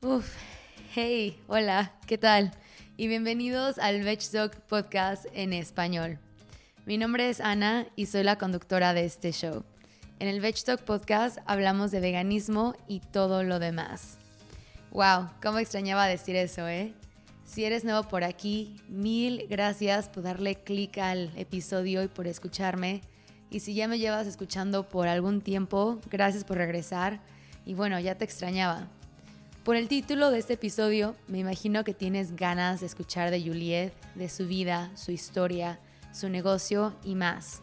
Uf, hey, hola, ¿qué tal? Y bienvenidos al Veg Doc Podcast en español. Mi nombre es Ana y soy la conductora de este show. En el Veg Doc Podcast hablamos de veganismo y todo lo demás. Wow, cómo extrañaba decir eso, ¿eh? Si eres nuevo por aquí, mil gracias por darle clic al episodio y por escucharme. Y si ya me llevas escuchando por algún tiempo, gracias por regresar. Y bueno, ya te extrañaba. Por el título de este episodio, me imagino que tienes ganas de escuchar de Julieth, de su vida, su historia, su negocio y más.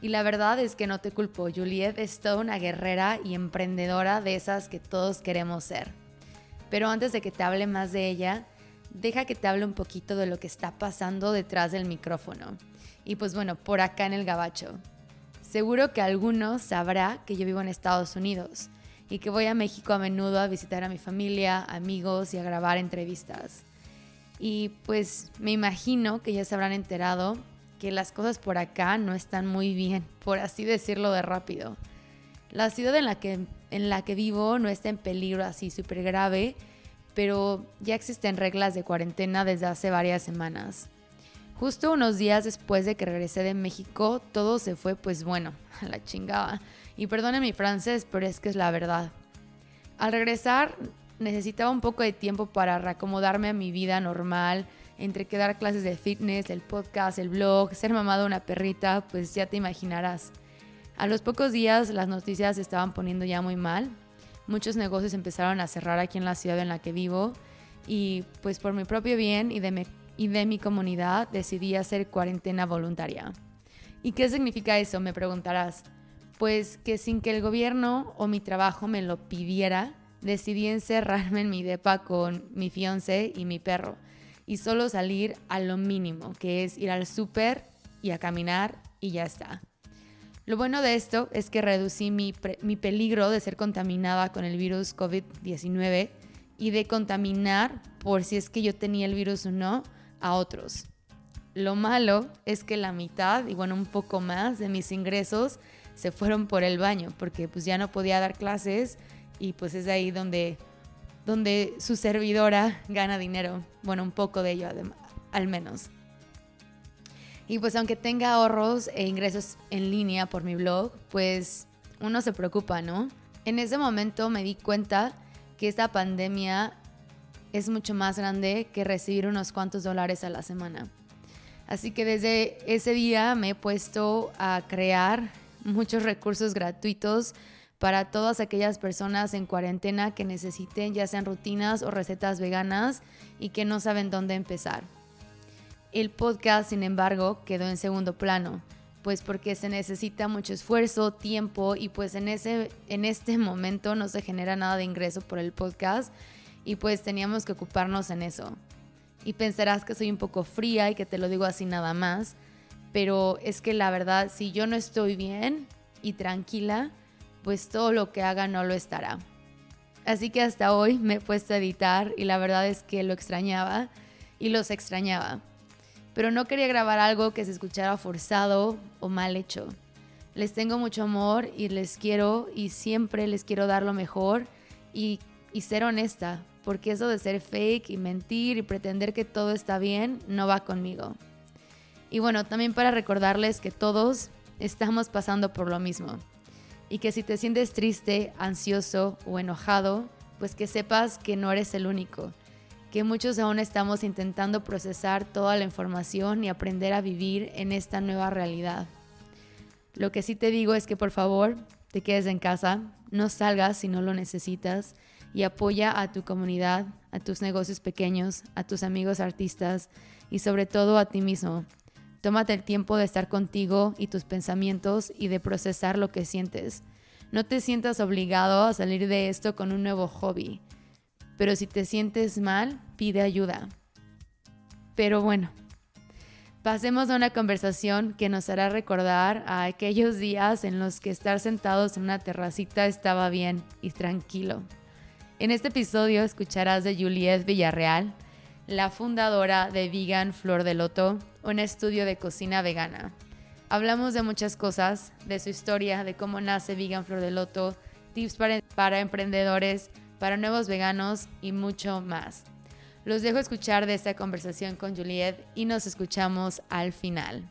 Y la verdad es que no te culpo, Julieth es toda una guerrera y emprendedora de esas que todos queremos ser. Pero antes de que te hable más de ella, deja que te hable un poquito de lo que está pasando detrás del micrófono. Y pues bueno, por acá en el gabacho. Seguro que algunos sabrá que yo vivo en Estados Unidos y que voy a México a menudo a visitar a mi familia, amigos y a grabar entrevistas. Y pues me imagino que ya se habrán enterado que las cosas por acá no están muy bien, por así decirlo de rápido. La ciudad en la que vivo no está en peligro así súper grave, pero ya existen reglas de cuarentena desde hace varias semanas. Justo unos días después de que regresé de México, todo se fue, pues bueno, a la chingada. Y perdone mi francés, pero es que es la verdad. Al regresar, necesitaba un poco de tiempo para reacomodarme a mi vida normal, entre que dar clases de fitness, el podcast, el blog, ser mamá de una perrita, pues ya te imaginarás. A los pocos días, las noticias se estaban poniendo ya muy mal. Muchos negocios empezaron a cerrar aquí en la ciudad en la que vivo. Y pues por mi propio bien y de mi comunidad, decidí hacer cuarentena voluntaria. ¿Y qué significa eso? Me preguntarás. Pues que sin que el gobierno o mi trabajo me lo pidiera, decidí encerrarme en mi depa con mi fiancé y mi perro y solo salir a lo mínimo, que es ir al súper y a caminar y ya está. Lo bueno de esto es que reducí mi peligro de ser contaminada con el virus COVID-19 y de contaminar, por si es que yo tenía el virus o no, a otros. Lo malo es que la mitad, y bueno, un poco más de mis ingresos se fueron por el baño, porque pues ya no podía dar clases y pues es ahí donde su servidora gana dinero. Bueno, un poco de ello al menos. Y pues aunque tenga ahorros e ingresos en línea por mi blog, pues uno se preocupa, ¿no? En ese momento me di cuenta que esta pandemia es mucho más grande que recibir unos cuantos dólares a la semana. Así que desde ese día me he puesto a crear muchos recursos gratuitos para todas aquellas personas en cuarentena que necesiten, ya sean rutinas o recetas veganas y que no saben dónde empezar. El podcast, sin embargo, quedó en segundo plano, pues porque se necesita mucho esfuerzo, tiempo y pues en este momento no se genera nada de ingreso por el podcast y pues teníamos que ocuparnos en eso. Y pensarás que soy un poco fría y que te lo digo así nada más, pero es que la verdad, si yo no estoy bien y tranquila, pues todo lo que haga no lo estará. Así que hasta hoy me he puesto a editar y la verdad es que lo extrañaba y los extrañaba. Pero no quería grabar algo que se escuchara forzado o mal hecho. Les tengo mucho amor y les quiero y siempre les quiero dar lo mejor y ser honesta, porque eso de ser fake y mentir y pretender que todo está bien no va conmigo. Y bueno, también para recordarles que todos estamos pasando por lo mismo y que si te sientes triste, ansioso o enojado, pues que sepas que no eres el único, que muchos aún estamos intentando procesar toda la información y aprender a vivir en esta nueva realidad. Lo que sí te digo es que por favor te quedes en casa, no salgas si no lo necesitas y apoya a tu comunidad, a tus negocios pequeños, a tus amigos artistas y sobre todo a ti mismo. Tómate el tiempo de estar contigo y tus pensamientos y de procesar lo que sientes. No te sientas obligado a salir de esto con un nuevo hobby, pero si te sientes mal, pide ayuda. Pero bueno, pasemos a una conversación que nos hará recordar a aquellos días en los que estar sentados en una terracita estaba bien y tranquilo. En este episodio escucharás de Julieth Villarreal, la fundadora de Vegan Flor de Loto, un estudio de cocina vegana. Hablamos de muchas cosas, de su historia, de cómo nace Vegan Flor de Loto, tips para emprendedores, para nuevos veganos y mucho más. Los dejo escuchar de esta conversación con Julieth y nos escuchamos al final.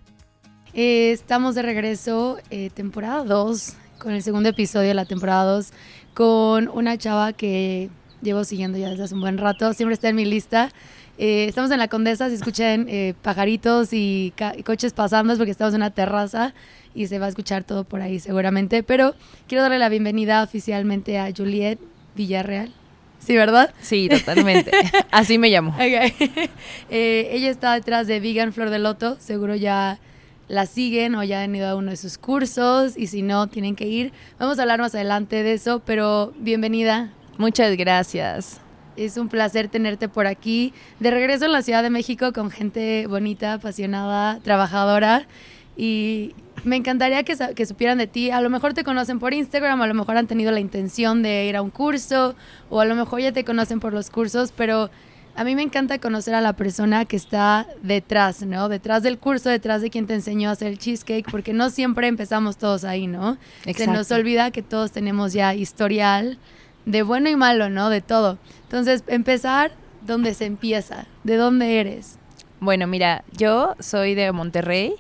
Estamos de regreso, temporada 2, con el segundo episodio de la temporada 2, con una chava que llevo siguiendo ya desde hace un buen rato, siempre está en mi lista. Estamos en La Condesa, si escuchan pajaritos y coches pasando es porque estamos en una terraza y se va a escuchar todo por ahí seguramente, pero quiero darle la bienvenida oficialmente a Julieth Villarreal. Sí, ¿verdad? Sí, totalmente. Así me llamo. Okay. Ella está detrás de Vegan Flor de Loto. Seguro ya la siguen o ya han ido a uno de sus cursos y si no, tienen que ir. Vamos a hablar más adelante de eso, pero bienvenida. Muchas gracias. Es un placer tenerte por aquí. De regreso en la Ciudad de México con gente bonita, apasionada, trabajadora. Y me encantaría que supieran de ti. A lo mejor te conocen por Instagram, a lo mejor han tenido la intención de ir a un curso, o a lo mejor ya te conocen por los cursos, pero a mí me encanta conocer a la persona que está detrás, ¿no? Detrás del curso, detrás de quien te enseñó a hacer el cheesecake, porque no siempre empezamos todos ahí, ¿no? Exacto. Se nos olvida que todos tenemos ya historial de bueno y malo, ¿no? De todo. Entonces, empezar donde se empieza, ¿de dónde eres? Bueno, mira, yo soy de Monterrey.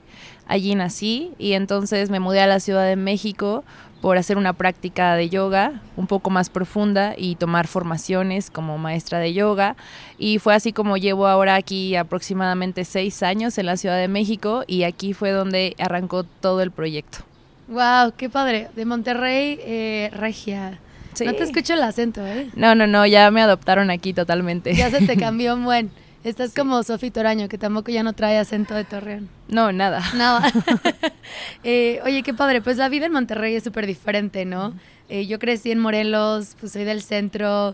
Allí nací y entonces me mudé a la Ciudad de México por hacer una práctica de yoga un poco más profunda y tomar formaciones como maestra de yoga. Y fue así como llevo ahora aquí aproximadamente 6 años en la Ciudad de México y aquí fue donde arrancó todo el proyecto. ¡Wow! ¡Qué padre! De Monterrey, regia. Sí. No te escucho el acento, ¿eh? No, ya me adoptaron aquí totalmente. Ya se te cambió un buen... Estás como Sofi Toraño, que tampoco ya no trae acento de Torreón. No, nada. Oye, qué padre, pues la vida en Monterrey es súper diferente, ¿no? Yo crecí en Morelos, pues soy del centro,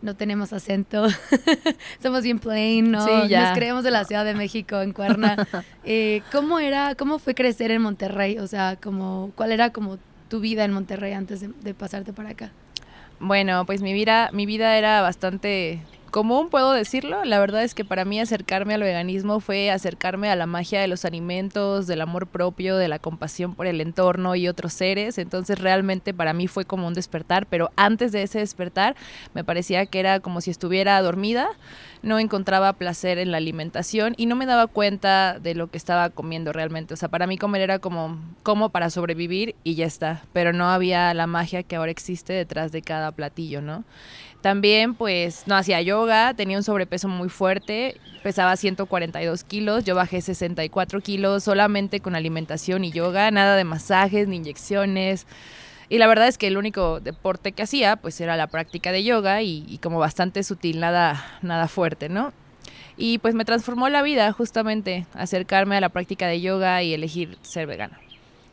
no tenemos acento, somos bien plain, ¿no? Sí, ya. Nos creemos de la Ciudad de México, en Cuerna. ¿Cómo fue crecer en Monterrey? O sea, ¿cuál era como tu vida en Monterrey antes de pasarte para acá? Bueno, pues mi vida era bastante... común, puedo decirlo. La verdad es que para mí acercarme al veganismo fue acercarme a la magia de los alimentos, del amor propio, de la compasión por el entorno y otros seres. Entonces realmente para mí fue como un despertar, pero antes de ese despertar me parecía que era como si estuviera dormida, no encontraba placer en la alimentación y no me daba cuenta de lo que estaba comiendo realmente. O sea, para mí comer era como para sobrevivir y ya está, pero no había la magia que ahora existe detrás de cada platillo, ¿no? También, pues, no hacía yoga, tenía un sobrepeso muy fuerte, pesaba 142 kilos, yo bajé 64 kilos solamente con alimentación y yoga, nada de masajes ni inyecciones. Y la verdad es que el único deporte que hacía, pues, era la práctica de yoga y como bastante sutil, nada fuerte, ¿no? Y, pues, me transformó la vida justamente acercarme a la práctica de yoga y elegir ser vegana.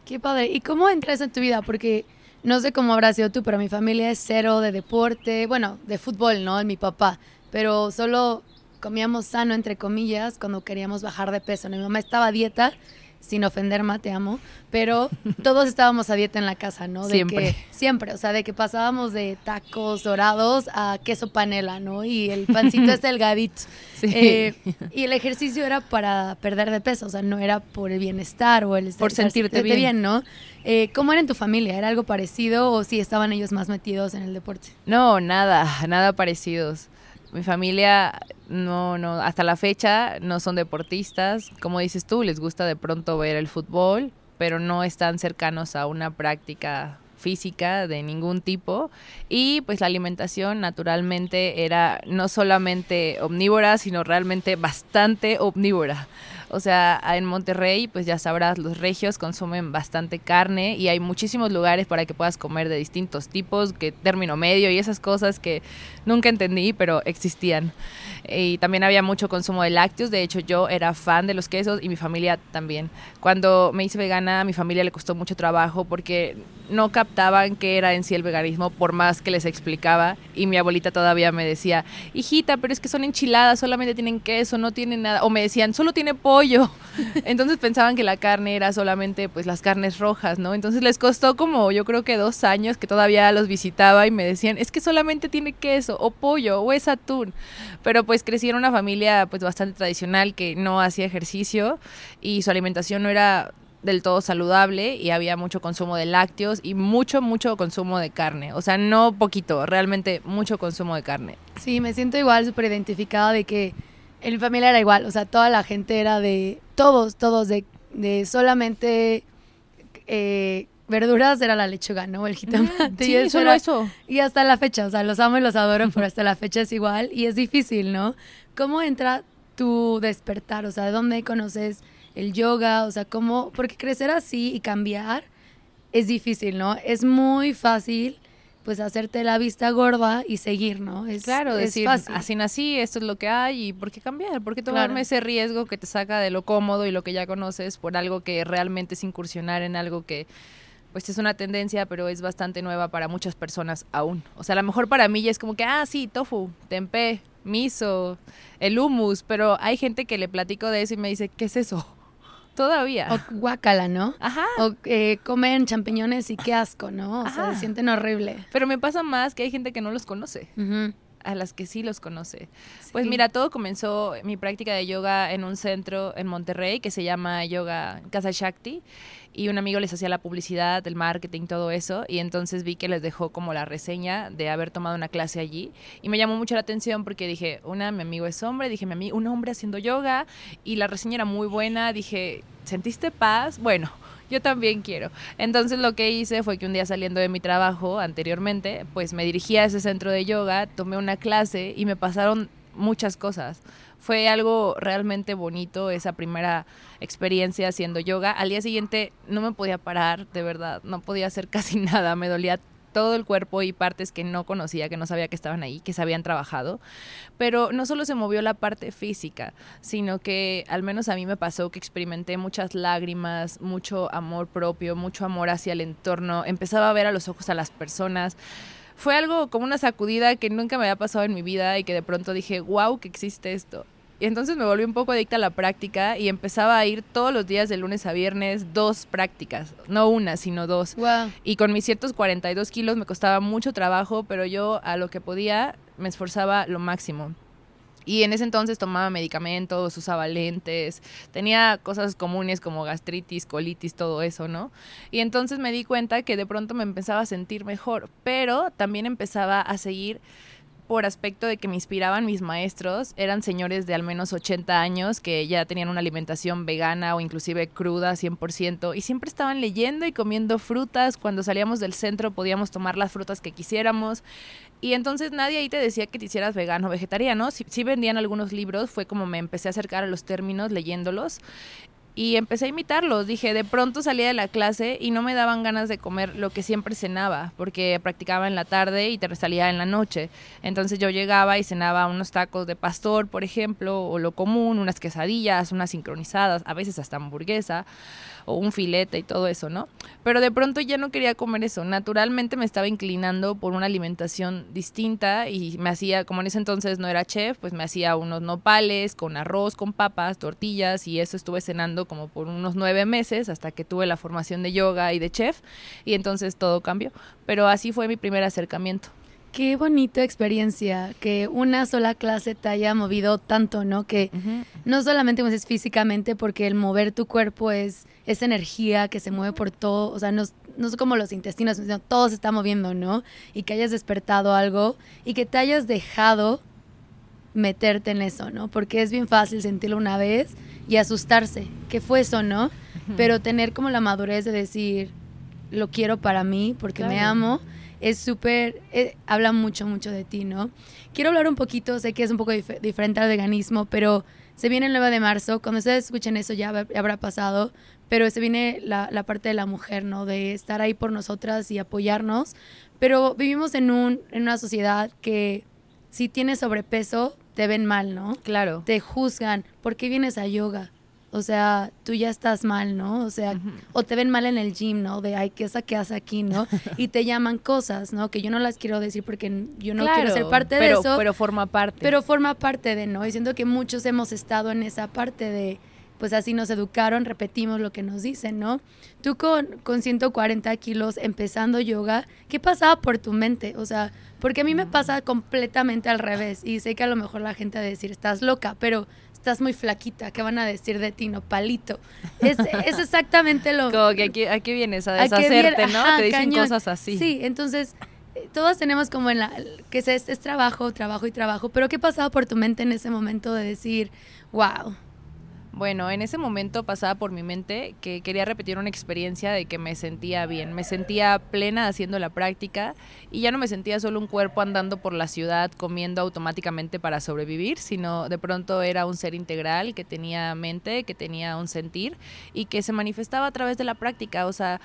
¡Qué padre! ¿Y cómo entras en tu vida? Porque... no sé cómo habrá sido tú, pero mi familia es cero de deporte, bueno, de fútbol, ¿no? Mi papá, pero solo comíamos sano, entre comillas, cuando queríamos bajar de peso. Mi mamá estaba a dieta, sin ofender, ma, te amo, pero todos estábamos a dieta en la casa, ¿no? De siempre. Siempre, o sea, de que pasábamos de tacos dorados a queso panela, ¿no? Y el pancito es delgadito. Sí. Y el ejercicio era para perder de peso, o sea, no era por el bienestar o el... por sentirte bien, ¿no? ¿Cómo era en tu familia? ¿Era algo parecido o sí estaban ellos más metidos en el deporte? No, nada parecidos. Mi familia, no, hasta la fecha no son deportistas. Como dices tú, les gusta de pronto ver el fútbol, pero no están cercanos a una práctica física de ningún tipo. Y pues la alimentación naturalmente era no solamente omnívora, sino realmente bastante omnívora. O sea, en Monterrey, pues ya sabrás, los regios consumen bastante carne y hay muchísimos lugares para que puedas comer de distintos tipos, que término medio y esas cosas que nunca entendí, pero existían. Y también había mucho consumo de lácteos, de hecho yo era fan de los quesos y mi familia también. Cuando me hice vegana, a mi familia le costó mucho trabajo porque no captaban qué era en sí el veganismo, por más que les explicaba. Y mi abuelita todavía me decía, hijita, pero es que son enchiladas, solamente tienen queso, no tienen nada. O me decían, solo tiene pollo. Entonces pensaban que la carne era solamente pues las carnes rojas, ¿no? Entonces les costó como yo creo que 2 años que todavía los visitaba y me decían, es que solamente tiene queso o pollo o es atún. Pero pues crecí en una familia pues bastante tradicional que no hacía ejercicio y su alimentación no era del todo saludable y había mucho consumo de lácteos y mucho consumo de carne. O sea, no poquito, realmente mucho consumo de carne. Sí, me siento igual, súper identificada de que en mi familia era igual. O sea, toda la gente era de... Todos, de solamente... verduras era la lechuga, ¿no? El jitomate. Sí, y eso solo era, eso. Y hasta la fecha, o sea, los amo y los adoro, pero hasta la fecha es igual y es difícil, ¿no? ¿Cómo entra tu despertar? O sea, ¿de dónde conoces el yoga? O sea, ¿cómo? Porque crecer así y cambiar es difícil, ¿no? Es muy fácil, pues, hacerte la vista gorda y seguir, ¿no? Es, claro, es decir, fácil. Así nací, esto es lo que hay y ¿por qué cambiar? ¿Por qué tomarme ese riesgo que te saca de lo cómodo y lo que ya conoces por algo que realmente es incursionar en algo que... Pues es una tendencia, pero es bastante nueva para muchas personas aún. O sea, a lo mejor para mí ya es como que, sí, tofu, tempeh, miso, el hummus. Pero hay gente que le platico de eso y me dice, ¿qué es eso? Todavía. O guácala, ¿no? Ajá. O comen champiñones y qué asco, ¿no? O sea, se sienten horrible. Pero me pasa más que hay gente que no los conoce. Uh-huh. A las que sí los conoce. Sí. Pues mira, todo comenzó mi práctica de yoga en un centro en Monterrey que se llama Yoga Casa Shakti y un amigo les hacía la publicidad, el marketing, todo eso y entonces vi que les dejó como la reseña de haber tomado una clase allí y me llamó mucho la atención porque dije, mi amigo es hombre, dije, un hombre haciendo yoga y la reseña era muy buena, dije, ¿sentiste paz? Bueno, yo también quiero. Entonces lo que hice fue que un día saliendo de mi trabajo anteriormente, pues me dirigí a ese centro de yoga, tomé una clase y me pasaron muchas cosas. Fue algo realmente bonito esa primera experiencia haciendo yoga. Al día siguiente no me podía parar, de verdad, no podía hacer casi nada, me dolía todo el cuerpo y partes que no conocía, que no sabía que estaban ahí, que se habían trabajado. Pero no solo se movió la parte física, sino que al menos a mí me pasó que experimenté muchas lágrimas, mucho amor propio, mucho amor hacia el entorno. Empezaba a ver a los ojos a las personas. Fue algo como una sacudida que nunca me había pasado en mi vida y que de pronto dije, wow, que existe esto. Y entonces me volví un poco adicta a la práctica y empezaba a ir todos los días de lunes a viernes, 2 prácticas, no una, sino 2. Wow. Y con mis 142 kilos me costaba mucho trabajo, pero yo a lo que podía me esforzaba lo máximo. Y en ese entonces tomaba medicamentos, usaba lentes, tenía cosas comunes como gastritis, colitis, todo eso, ¿no? Y entonces me di cuenta que de pronto me empezaba a sentir mejor, pero también empezaba a seguir... por aspecto de que me inspiraban mis maestros, eran señores de al menos 80 años que ya tenían una alimentación vegana o inclusive cruda 100% y siempre estaban leyendo y comiendo frutas, cuando salíamos del centro podíamos tomar las frutas que quisiéramos y entonces nadie ahí te decía que te hicieras vegano o vegetariano, sí vendían algunos libros, fue como me empecé a acercar a los términos leyéndolos. Y empecé a imitarlos, dije, de pronto salía de la clase y no me daban ganas de comer lo que siempre cenaba, porque practicaba en la tarde y te salía en la noche. Entonces yo llegaba y cenaba unos tacos de pastor, por ejemplo, o lo común, unas quesadillas, unas sincronizadas, a veces hasta hamburguesa, o un filete y todo eso, ¿no? Pero de pronto ya no quería comer eso, naturalmente me estaba inclinando por una alimentación distinta y me hacía, como en ese entonces no era chef, pues me hacía unos nopales con arroz, con papas, tortillas y eso estuve cenando como por unos 9 meses hasta que tuve la formación de yoga y de chef y entonces todo cambió, pero así fue mi primer acercamiento. Qué bonita experiencia que una sola clase te haya movido tanto, ¿no? Que uh-huh. No solamente es físicamente, porque el mover tu cuerpo es esa energía que se mueve por todo, o sea, no es como los intestinos, sino todo se está moviendo, ¿no? Y que hayas despertado algo y que te hayas dejado meterte en eso, ¿no? Porque es bien fácil sentirlo una vez y asustarse, que fue eso, ¿no? Uh-huh. Pero tener como la madurez de decir, lo quiero para mí porque claro. Me amo, es súper, habla mucho de ti, ¿no? Quiero hablar un poquito, sé que es un poco diferente al veganismo, pero se viene el 9 de marzo, cuando ustedes escuchen eso ya habrá pasado, pero se viene la parte de la mujer, ¿no? De estar ahí por nosotras y apoyarnos, pero vivimos en una sociedad que si tienes sobrepeso te ven mal, ¿no? Claro. Te juzgan, ¿por qué vienes a yoga? O sea, tú ya estás mal, ¿no? O sea, uh-huh. O te ven mal en el gym, ¿no? De, ay, ¿qué es que haces aquí, no? Y te llaman cosas, ¿no? Que yo no las quiero decir porque yo no quiero ser parte de eso. Pero forma parte. Pero forma parte de, ¿no? Y siento que muchos hemos estado en esa parte de, pues así nos educaron, repetimos lo que nos dicen, ¿no? Tú con 140 kilos empezando yoga, ¿qué pasaba por tu mente? O sea, porque a mí me pasa completamente al revés y sé que a lo mejor la gente va a decir, estás loca, pero... estás muy flaquita, ¿qué van a decir de ti? No, palito. Es exactamente lo... Como que aquí vienes a deshacerte, ¿no? Ajá, te dicen cañón. Cosas así. Sí, entonces... Todos tenemos como en la... que es trabajo, trabajo y trabajo, pero ¿qué pasaba por tu mente en ese momento de decir, wow? Bueno, en ese momento pasaba por mi mente que quería repetir una experiencia de que me sentía bien, me sentía plena haciendo la práctica y ya no me sentía solo un cuerpo andando por la ciudad comiendo automáticamente para sobrevivir, sino de pronto era un ser integral que tenía mente, que tenía un sentir y que se manifestaba a través de la práctica, o sea...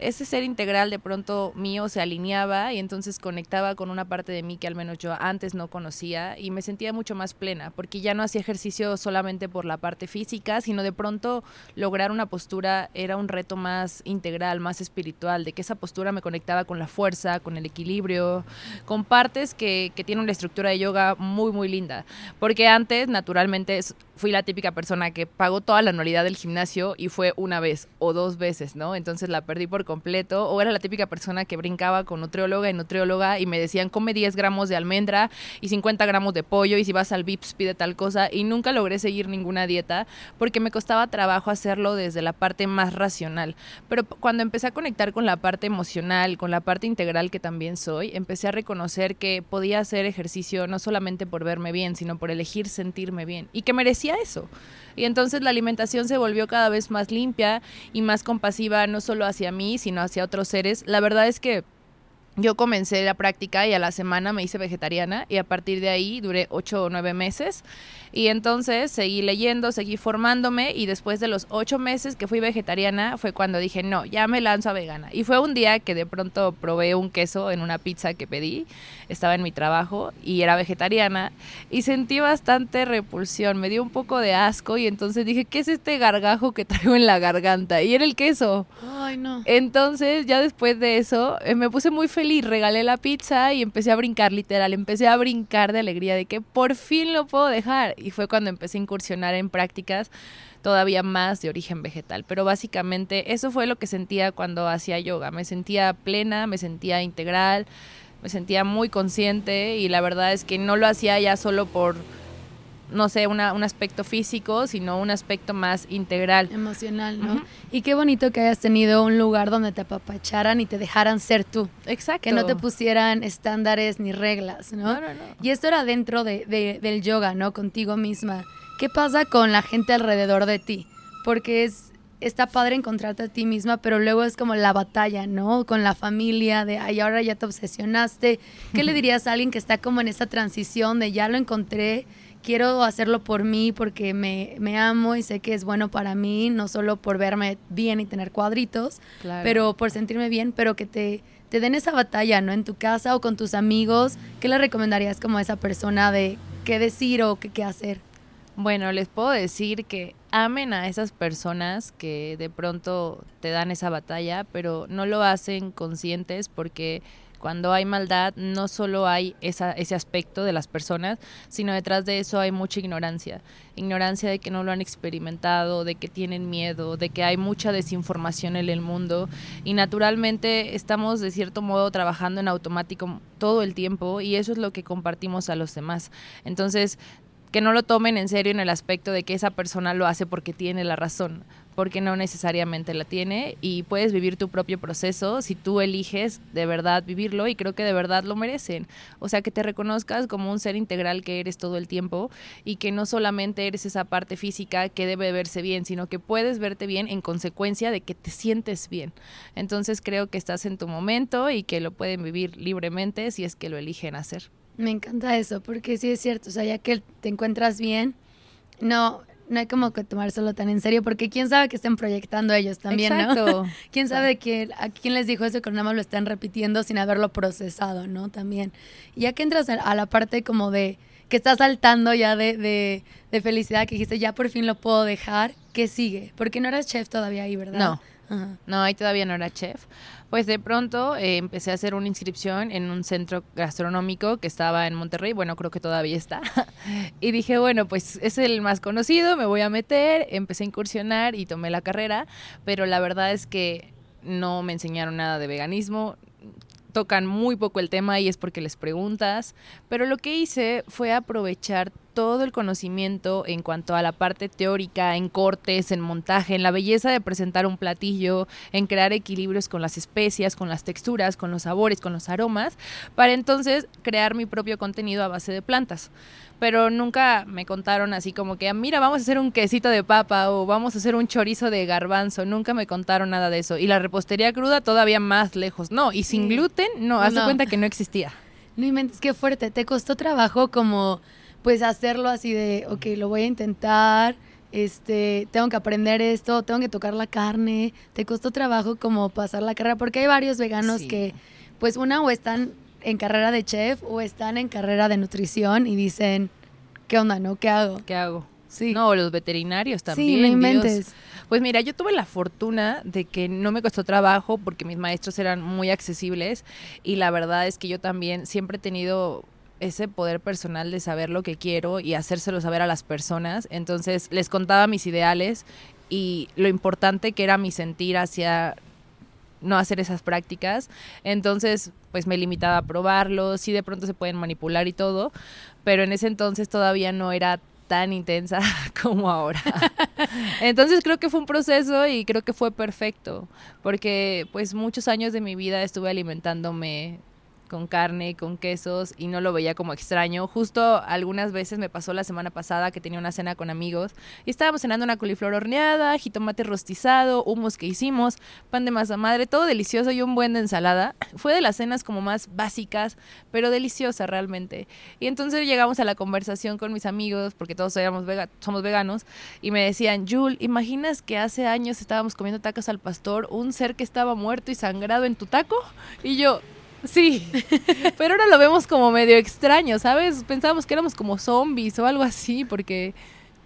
Ese ser integral de pronto mío se alineaba y entonces conectaba con una parte de mí que al menos yo antes no conocía y me sentía mucho más plena porque ya no hacía ejercicio solamente por la parte física, sino de pronto lograr una postura era un reto más integral, más espiritual, de que esa postura me conectaba con la fuerza, con el equilibrio, con partes que tienen una estructura de yoga muy, muy linda. Porque antes, naturalmente, fui la típica persona que pagó toda la anualidad del gimnasio y fue una vez o dos veces, ¿no? Entonces la perdí por completo, o era la típica persona que brincaba con nutrióloga y me decían come 10 gramos de almendra y 50 gramos de pollo y si vas al Vips pide tal cosa y nunca logré seguir ninguna dieta porque me costaba trabajo hacerlo desde la parte más racional, pero cuando empecé a conectar con la parte emocional, con la parte integral que también soy, empecé a reconocer que podía hacer ejercicio no solamente por verme bien, sino por elegir sentirme bien y que merecía eso. Y entonces la alimentación se volvió cada vez más limpia y más compasiva, no solo hacia mí, sino hacia otros seres. La verdad es que yo comencé la práctica y a la semana me hice vegetariana y a partir de ahí duré 8 o 9 meses y entonces seguí leyendo, seguí formándome y después de los 8 meses que fui vegetariana fue cuando dije no, ya me lanzo a vegana. Y fue un día que de pronto probé un queso en una pizza que pedí, estaba en mi trabajo y era vegetariana y sentí bastante repulsión, me dio un poco de asco y entonces dije ¿qué es este gargajo que traigo en la garganta? Y era el queso. Ay, no. Entonces ya después de eso me puse muy feliz y regalé la pizza y empecé a brincar, literal, empecé a brincar de alegría de que por fin lo puedo dejar. Y fue cuando empecé a incursionar en prácticas todavía más de origen vegetal. Pero básicamente eso fue lo que sentía cuando hacía yoga. Me sentía plena, me sentía integral, me sentía muy consciente y la verdad es que no lo hacía ya solo por... no sé, un aspecto físico, sino un aspecto más integral. Emocional, ¿no? Uh-huh. Y qué bonito que hayas tenido un lugar donde te apapacharan y te dejaran ser tú. Exacto. Que no te pusieran estándares ni reglas, ¿no? No. Y esto era dentro del yoga, ¿no? Contigo misma. ¿Qué pasa con la gente alrededor de ti? Porque está padre encontrarte a ti misma, pero luego es como la batalla, ¿no? Con la familia, de ay, ahora ya te obsesionaste. ¿Qué le dirías a alguien que está como en esa transición de ya lo encontré, quiero hacerlo por mí porque me amo y sé que es bueno para mí, no solo por verme bien y tener cuadritos, claro, pero por sentirme bien, pero que te den esa batalla, ¿no? En tu casa o con tus amigos, ¿qué le recomendarías como a esa persona de qué decir o qué hacer? Bueno, les puedo decir que amen a esas personas que de pronto te dan esa batalla, pero no lo hacen conscientes porque... Cuando hay maldad, no solo hay ese aspecto de las personas, sino detrás de eso hay mucha ignorancia. Ignorancia de que no lo han experimentado, de que tienen miedo, de que hay mucha desinformación en el mundo. Y naturalmente estamos de cierto modo trabajando en automático todo el tiempo y eso es lo que compartimos a los demás. Entonces, que no lo tomen en serio en el aspecto de que esa persona lo hace porque tiene la razón, porque no necesariamente la tiene y puedes vivir tu propio proceso si tú eliges de verdad vivirlo y creo que de verdad lo merecen. O sea, que te reconozcas como un ser integral que eres todo el tiempo y que no solamente eres esa parte física que debe verse bien, sino que puedes verte bien en consecuencia de que te sientes bien. Entonces creo que estás en tu momento y que lo pueden vivir libremente si es que lo eligen hacer. Me encanta eso, porque sí es cierto, o sea, ya que te encuentras bien, no hay como que tomárselo tan en serio, porque quién sabe que estén proyectando ellos también, exacto, ¿no? Quién sabe a quién les dijo eso, que nada más lo están repitiendo sin haberlo procesado, ¿no? También. Y ya que entras a la parte como de que estás saltando ya de felicidad, que dijiste, ya por fin lo puedo dejar, ¿qué sigue? Porque no eras chef todavía ahí, ¿verdad? No. Ajá. No, ahí todavía no era chef. Pues de pronto empecé a hacer una inscripción en un centro gastronómico que estaba en Monterrey, bueno, creo que todavía está, y dije, bueno, pues es el más conocido, me voy a meter, empecé a incursionar y tomé la carrera, pero la verdad es que no me enseñaron nada de veganismo, tocan muy poco el tema y es porque les preguntas, pero lo que hice fue aprovechar todo el conocimiento en cuanto a la parte teórica, en cortes, en montaje, en la belleza de presentar un platillo, en crear equilibrios con las especias, con las texturas, con los sabores, con los aromas, para entonces crear mi propio contenido a base de plantas. Pero nunca me contaron así como que, mira, vamos a hacer un quesito de papa o vamos a hacer un chorizo de garbanzo. Nunca me contaron nada de eso. Y la repostería cruda todavía más lejos. No, y sin gluten, no, haz de cuenta que no existía. No inventes, qué fuerte. ¿Te costó trabajo como pues hacerlo así de, ok, lo voy a intentar, tengo que aprender esto, tengo que tocar la carne? ¿Te costó trabajo como pasar la carrera? Porque hay varios veganos que pues una o están en carrera de chef o están en carrera de nutrición y dicen, ¿qué onda, no? ¿Qué hago? ¿Qué hago? Sí. No, los veterinarios también. Sí, no inventes. Pues mira, yo tuve la fortuna de que no me costó trabajo porque mis maestros eran muy accesibles y la verdad es que yo también siempre he tenido ese poder personal de saber lo que quiero y hacérselo saber a las personas. Entonces les contaba mis ideales y lo importante que era mi sentir hacia no hacer esas prácticas. Entonces pues me limitaba a probarlos, sí de pronto se pueden manipular y todo, pero en ese entonces todavía no era tan intensa como ahora. Entonces creo que fue un proceso y creo que fue perfecto, porque pues muchos años de mi vida estuve alimentándome con carne, con quesos y no lo veía como extraño. Justo algunas veces me pasó la semana pasada que tenía una cena con amigos y estábamos cenando una coliflor horneada, jitomate rostizado, hummus que hicimos, pan de masa madre, todo delicioso y un buen de ensalada. Fue de las cenas como más básicas, pero deliciosa realmente. Y entonces llegamos a la conversación con mis amigos, porque todos somos veganos, y me decían, Jul, ¿imaginas que hace años estábamos comiendo tacos al pastor, un ser que estaba muerto y sangrado en tu taco? Y yo... sí, pero ahora lo vemos como medio extraño, ¿sabes? Pensábamos que éramos como zombies o algo así, porque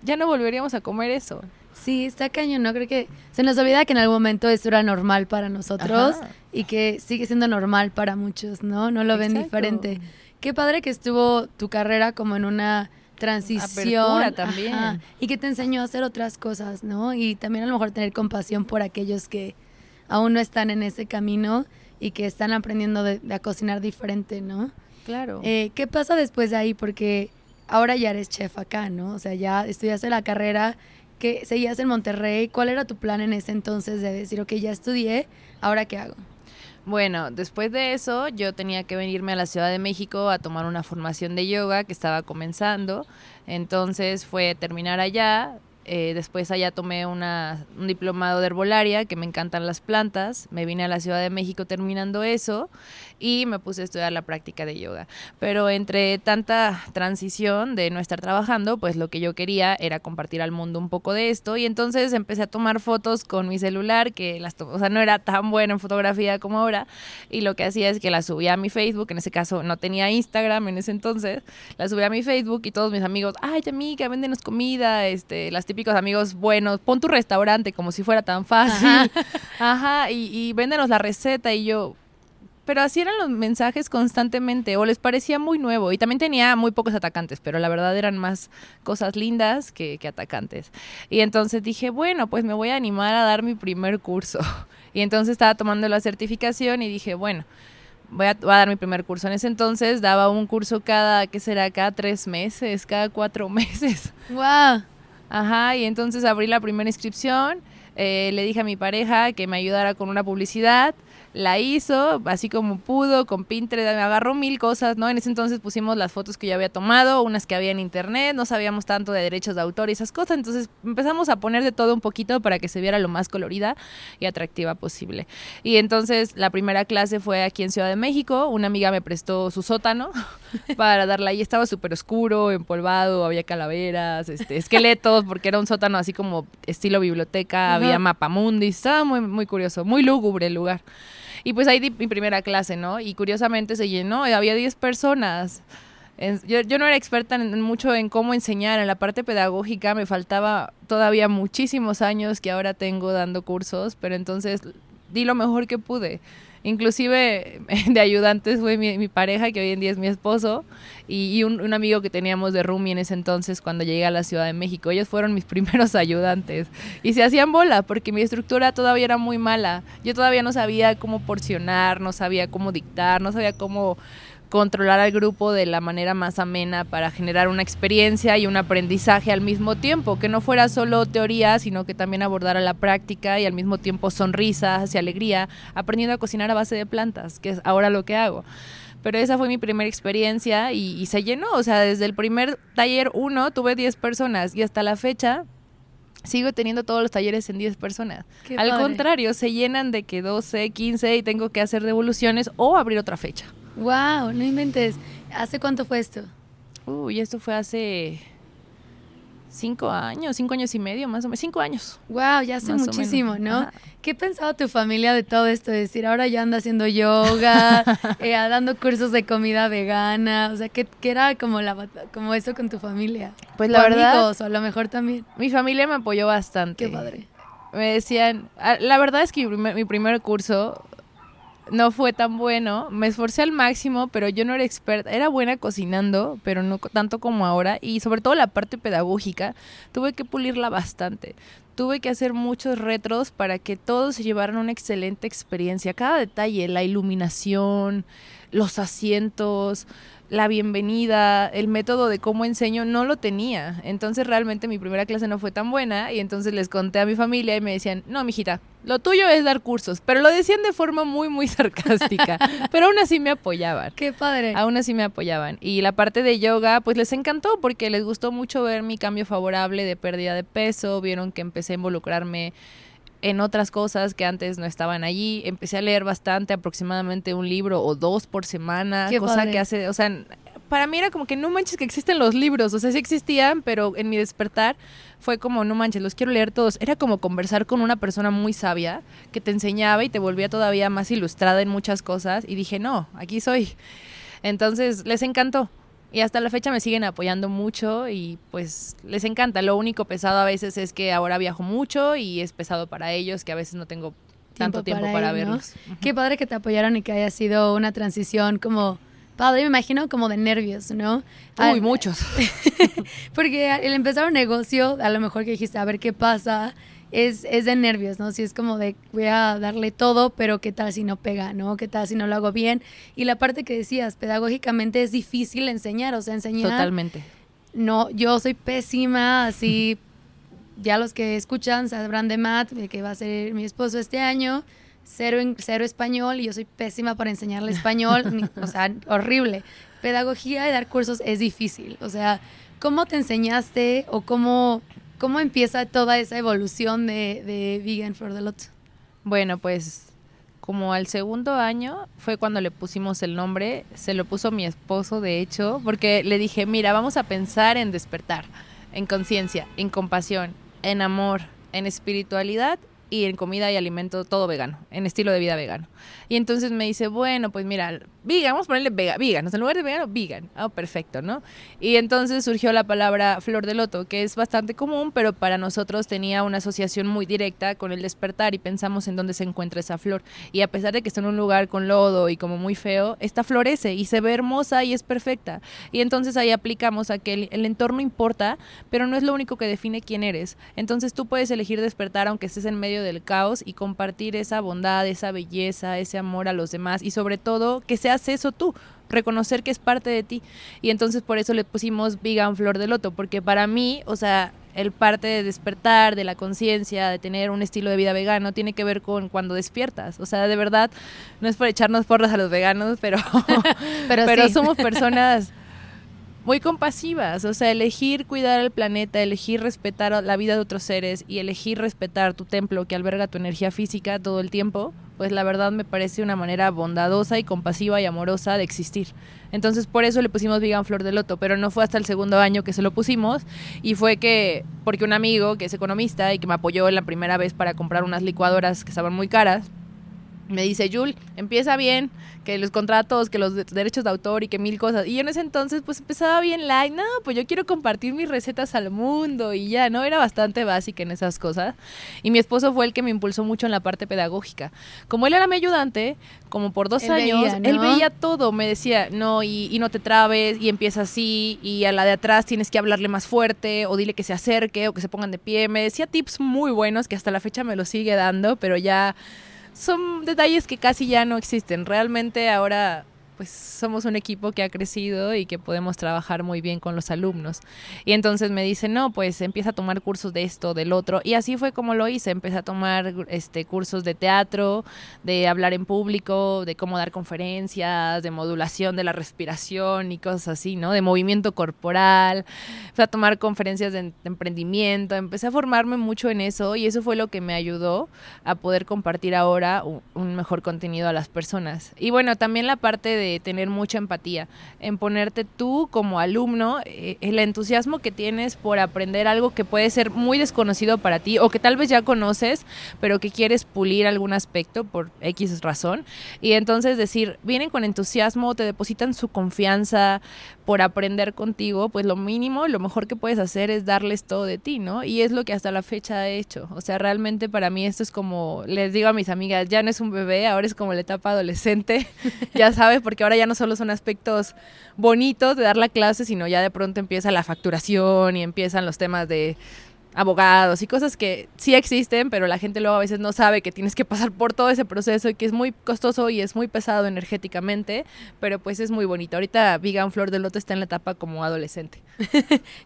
ya no volveríamos a comer eso. Sí, está cañón, ¿no? Creo que se nos olvida que en algún momento esto era normal para nosotros. Ajá. Y que sigue siendo normal para muchos, ¿no? No lo ven diferente. Qué padre que estuvo tu carrera como en una transición. Apertura también. Ajá. Y que te enseñó a hacer otras cosas, ¿no? Y también a lo mejor tener compasión por aquellos que aún no están en ese camino y que están aprendiendo de cocinar diferente, ¿no? Claro. ¿Qué pasa después de ahí? Porque ahora ya eres chef acá, ¿no? O sea, ya estudiaste la carrera, que seguías en Monterrey. ¿Cuál era tu plan en ese entonces de decir, ok, ya estudié, ahora qué hago? Bueno, después de eso yo tenía que venirme a la Ciudad de México a tomar una formación de yoga que estaba comenzando. Entonces fue terminar allá. Después allá tomé un diplomado de herbolaria, que me encantan las plantas. Me vine a la Ciudad de México terminando eso y me puse a estudiar la práctica de yoga. Pero entre tanta transición de no estar trabajando, pues lo que yo quería era compartir al mundo un poco de esto. Y entonces empecé a tomar fotos con mi celular, que o sea, no era tan buena en fotografía como ahora. Y lo que hacía es que las subía a mi Facebook. En ese caso no tenía Instagram en ese entonces. Las subía a mi Facebook y todos mis amigos, ay amiga, véndenos comida, las típicos amigos buenos, pon tu restaurante como si fuera tan fácil. Ajá, y véndenos la receta. Y yo, pero así eran los mensajes constantemente, o les parecía muy nuevo, y también tenía muy pocos atacantes, pero la verdad eran más cosas lindas que atacantes. Y entonces dije, bueno, pues me voy a animar a dar mi primer curso. Y entonces estaba tomando la certificación y dije, bueno, voy a dar mi primer curso. En ese entonces daba un curso cada 3 meses, cada 4 meses. ¡Wow! Ajá, y entonces abrí la primera inscripción, le dije a mi pareja que me ayudara con una publicidad, la hizo así como pudo, con Pinterest, me agarró 1000 cosas, ¿no? En ese entonces pusimos las fotos que yo había tomado, unas que había en internet, no sabíamos tanto de derechos de autor y esas cosas, entonces empezamos a poner de todo un poquito para que se viera lo más colorida y atractiva posible. Y entonces la primera clase fue aquí en Ciudad de México, una amiga me prestó su sótano para darla ahí, estaba súper oscuro, empolvado, había calaveras, esqueletos, porque era un sótano así como estilo biblioteca, uh-huh. Había mapamundis, estaba muy, muy curioso, muy lúgubre el lugar. Y pues ahí di mi primera clase, ¿no? Y curiosamente se llenó, había 10 personas. Yo no era experta mucho en cómo enseñar, en la parte pedagógica me faltaba todavía muchísimos años que ahora tengo dando cursos, pero entonces di lo mejor que pude. Inclusive de ayudantes fue mi pareja, que hoy en día es mi esposo, y un amigo que teníamos de roomie en ese entonces cuando llegué a la Ciudad de México. Ellos fueron mis primeros ayudantes y se hacían bola porque mi estructura todavía era muy mala. Yo todavía no sabía cómo porcionar, no sabía cómo dictar, no sabía cómo controlar al grupo de la manera más amena para generar una experiencia y un aprendizaje al mismo tiempo, que no fuera solo teoría, sino que también abordara la práctica y al mismo tiempo sonrisas y alegría, aprendiendo a cocinar a base de plantas, que es ahora lo que hago. Pero esa fue mi primera experiencia y se llenó, o sea, desde el primer taller 1 tuve 10 personas y hasta la fecha sigo teniendo todos los talleres en 10 personas. Qué al padre. Contrario, se llenan de que 12, 15 y tengo que hacer devoluciones o abrir otra fecha. Wow, no inventes. ¿Hace cuánto fue esto? Esto fue hace 5 años y medio, más o menos. 5 años. Wow, ya hace muchísimo, ¿no? Ajá. ¿Qué pensaba tu familia de todo esto? Es decir, ahora ya anda haciendo yoga, dando cursos de comida vegana. O sea, ¿qué era como eso con tu familia? Pues la verdad, amigos, o a lo mejor también. Mi familia me apoyó bastante. Qué padre. Me decían, la verdad es que mi primer curso no fue tan bueno, me esforcé al máximo, pero yo no era experta, era buena cocinando, pero no tanto como ahora, y sobre todo la parte pedagógica, tuve que pulirla bastante, tuve que hacer muchos retros para que todos se llevaran una excelente experiencia, cada detalle, la iluminación, los asientos, la bienvenida, el método de cómo enseño no lo tenía, entonces realmente mi primera clase no fue tan buena y entonces les conté a mi familia y me decían, no, mijita, lo tuyo es dar cursos, pero lo decían de forma muy, muy sarcástica, pero aún así me apoyaban. ¡Qué padre! Aún así me apoyaban y la parte de yoga pues les encantó porque les gustó mucho ver mi cambio favorable de pérdida de peso, vieron que empecé a involucrarme en otras cosas que antes no estaban allí, empecé a leer bastante, aproximadamente un libro o 2 por semana. Qué cosa padre. Que hace, o sea, para mí era como que no manches que existen los libros, o sea, sí existían, pero en mi despertar fue como no manches, los quiero leer todos, era como conversar con una persona muy sabia que te enseñaba y te volvía todavía más ilustrada en muchas cosas y dije, no, aquí soy. Entonces les encantó. Y hasta la fecha me siguen apoyando mucho y pues les encanta. Lo único pesado a veces es que ahora viajo mucho y es pesado para ellos que a veces no tengo tanto tiempo para verlos. ¿No? Qué padre que te apoyaron y que haya sido una transición como padre, me imagino, como de nervios, ¿no? Muchos. Porque el empezar un negocio, a lo mejor que dijiste, a ver qué pasa, es de nervios, ¿no? Si es como de voy a darle todo, pero qué tal si no pega, ¿no? Qué tal si no lo hago bien. Y la parte que decías, pedagógicamente es difícil enseñar, o sea, enseñar. Totalmente. No, yo soy pésima, así ya los que escuchan sabrán de Matt, que va a ser mi esposo este año, cero español, y yo soy pésima para enseñarle español, o sea, horrible. Pedagogía y dar cursos es difícil, o sea, ¿cómo te enseñaste o ¿Cómo empieza toda esa evolución de Vegan Flor de Loto? Bueno, pues como al segundo año fue cuando le pusimos el nombre, se lo puso mi esposo, de hecho, porque le dije, mira, vamos a pensar en despertar, en conciencia, en compasión, en amor, en espiritualidad y en comida y alimento todo vegano, en estilo de vida vegano. Y entonces me dice, bueno, pues mira, vegan, vamos a ponerle vegan, o sea, en lugar de vegano, vegan. Ah, perfecto, ¿no? Y entonces surgió la palabra Flor de Loto, que es bastante común, pero para nosotros tenía una asociación muy directa con el despertar y pensamos en dónde se encuentra esa flor. Y a pesar de que está en un lugar con lodo y como muy feo, esta florece y se ve hermosa y es perfecta. Y entonces ahí aplicamos a que el entorno importa, pero no es lo único que define quién eres. Entonces tú puedes elegir despertar aunque estés en medio del caos y compartir esa bondad, esa belleza, ese amor a los demás y sobre todo que seas eso tú, reconocer que es parte de ti. Y entonces por eso le pusimos Vegan Flor de Loto, porque para mí, o sea, el parte de despertar, de la conciencia, de tener un estilo de vida vegano, tiene que ver con cuando despiertas. O sea, de verdad, no es por echarnos porras a los veganos, pero sí. Somos personas muy compasivas, o sea, elegir cuidar el planeta, elegir respetar la vida de otros seres y elegir respetar tu templo que alberga tu energía física todo el tiempo, pues la verdad me parece una manera bondadosa y compasiva y amorosa de existir. Entonces por eso le pusimos Vegan Flor de Loto, pero no fue hasta el segundo año que se lo pusimos y fue que, porque un amigo que es economista y que me apoyó la primera vez para comprar unas licuadoras que estaban muy caras, me dice, Jul, empieza bien, que los contratos, que los derechos de autor y que 1000 cosas. Y yo en ese entonces pues empezaba bien light, no, pues yo quiero compartir mis recetas al mundo y ya, ¿no? Era bastante básica en esas cosas. Y mi esposo fue el que me impulsó mucho en la parte pedagógica. Como él era mi ayudante, como por 2 años, veía, ¿no? Él veía todo, me decía, no, y no te trabes, y empieza así, y a la de atrás tienes que hablarle más fuerte, o dile que se acerque, o que se pongan de pie. Me decía tips muy buenos que hasta la fecha me los sigue dando, pero ya son detalles que casi ya no existen. Realmente ahora pues somos un equipo que ha crecido y que podemos trabajar muy bien con los alumnos. Y entonces me dice, no, pues empieza a tomar cursos de esto, del otro. Y así fue como lo hice, empecé a tomar cursos de teatro, de hablar en público, de cómo dar conferencias, de modulación de la respiración y cosas así, ¿no? De movimiento corporal, empecé a tomar conferencias de emprendimiento, empecé a formarme mucho en eso y eso fue lo que me ayudó a poder compartir ahora un mejor contenido a las personas. Y bueno, también la parte de tener mucha empatía, en ponerte tú como alumno, el entusiasmo que tienes por aprender algo que puede ser muy desconocido para ti o que tal vez ya conoces, pero que quieres pulir algún aspecto por X razón. Y entonces decir, vienen con entusiasmo, te depositan su confianza por aprender contigo, pues lo mínimo, lo mejor que puedes hacer es darles todo de ti, ¿no? Y es lo que hasta la fecha he hecho. O sea, realmente para mí esto es como, les digo a mis amigas, ya no es un bebé, ahora es como la etapa adolescente, ya sabes, porque ahora ya no solo son aspectos bonitos de dar la clase, sino ya de pronto empieza la facturación y empiezan los temas de abogados y cosas que sí existen, pero la gente luego a veces no sabe que tienes que pasar por todo ese proceso y que es muy costoso y es muy pesado energéticamente, pero pues es muy bonito. Ahorita Vegan Flor de Loto está en la etapa como adolescente.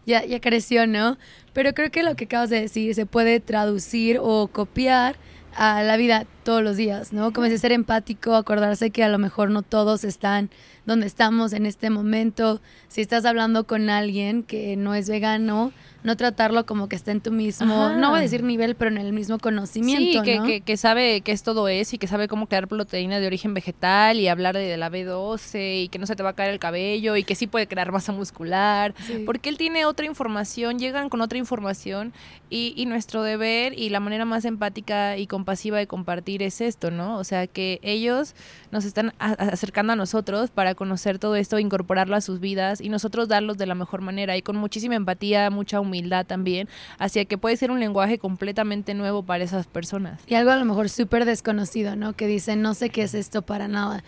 ya creció, ¿no? Pero creo que lo que acabas de decir se puede traducir o copiar a la vida todos los días, ¿no? Como es ser empático, acordarse que a lo mejor no todos están donde estamos en este momento. Si estás hablando con alguien que no es vegano, no tratarlo como que está en tu mismo, ajá, no voy a decir nivel, pero en el mismo conocimiento, sí, ¿no? que sabe qué es todo eso y que sabe cómo crear proteína de origen vegetal y hablar de la B12 y que no se te va a caer el cabello y que sí puede crear masa muscular, sí, porque él tiene otra información, llegan con otra información y nuestro deber y la manera más empática y compasiva de compartir es esto, ¿no? O sea, que ellos nos están acercando a nosotros para conocer todo esto, incorporarlo a sus vidas y nosotros darlos de la mejor manera y con muchísima empatía, mucha humildad también, hacia que puede ser un lenguaje completamente nuevo para esas personas. Y algo a lo mejor súper desconocido, ¿no? Que dicen, no sé qué es esto para nada.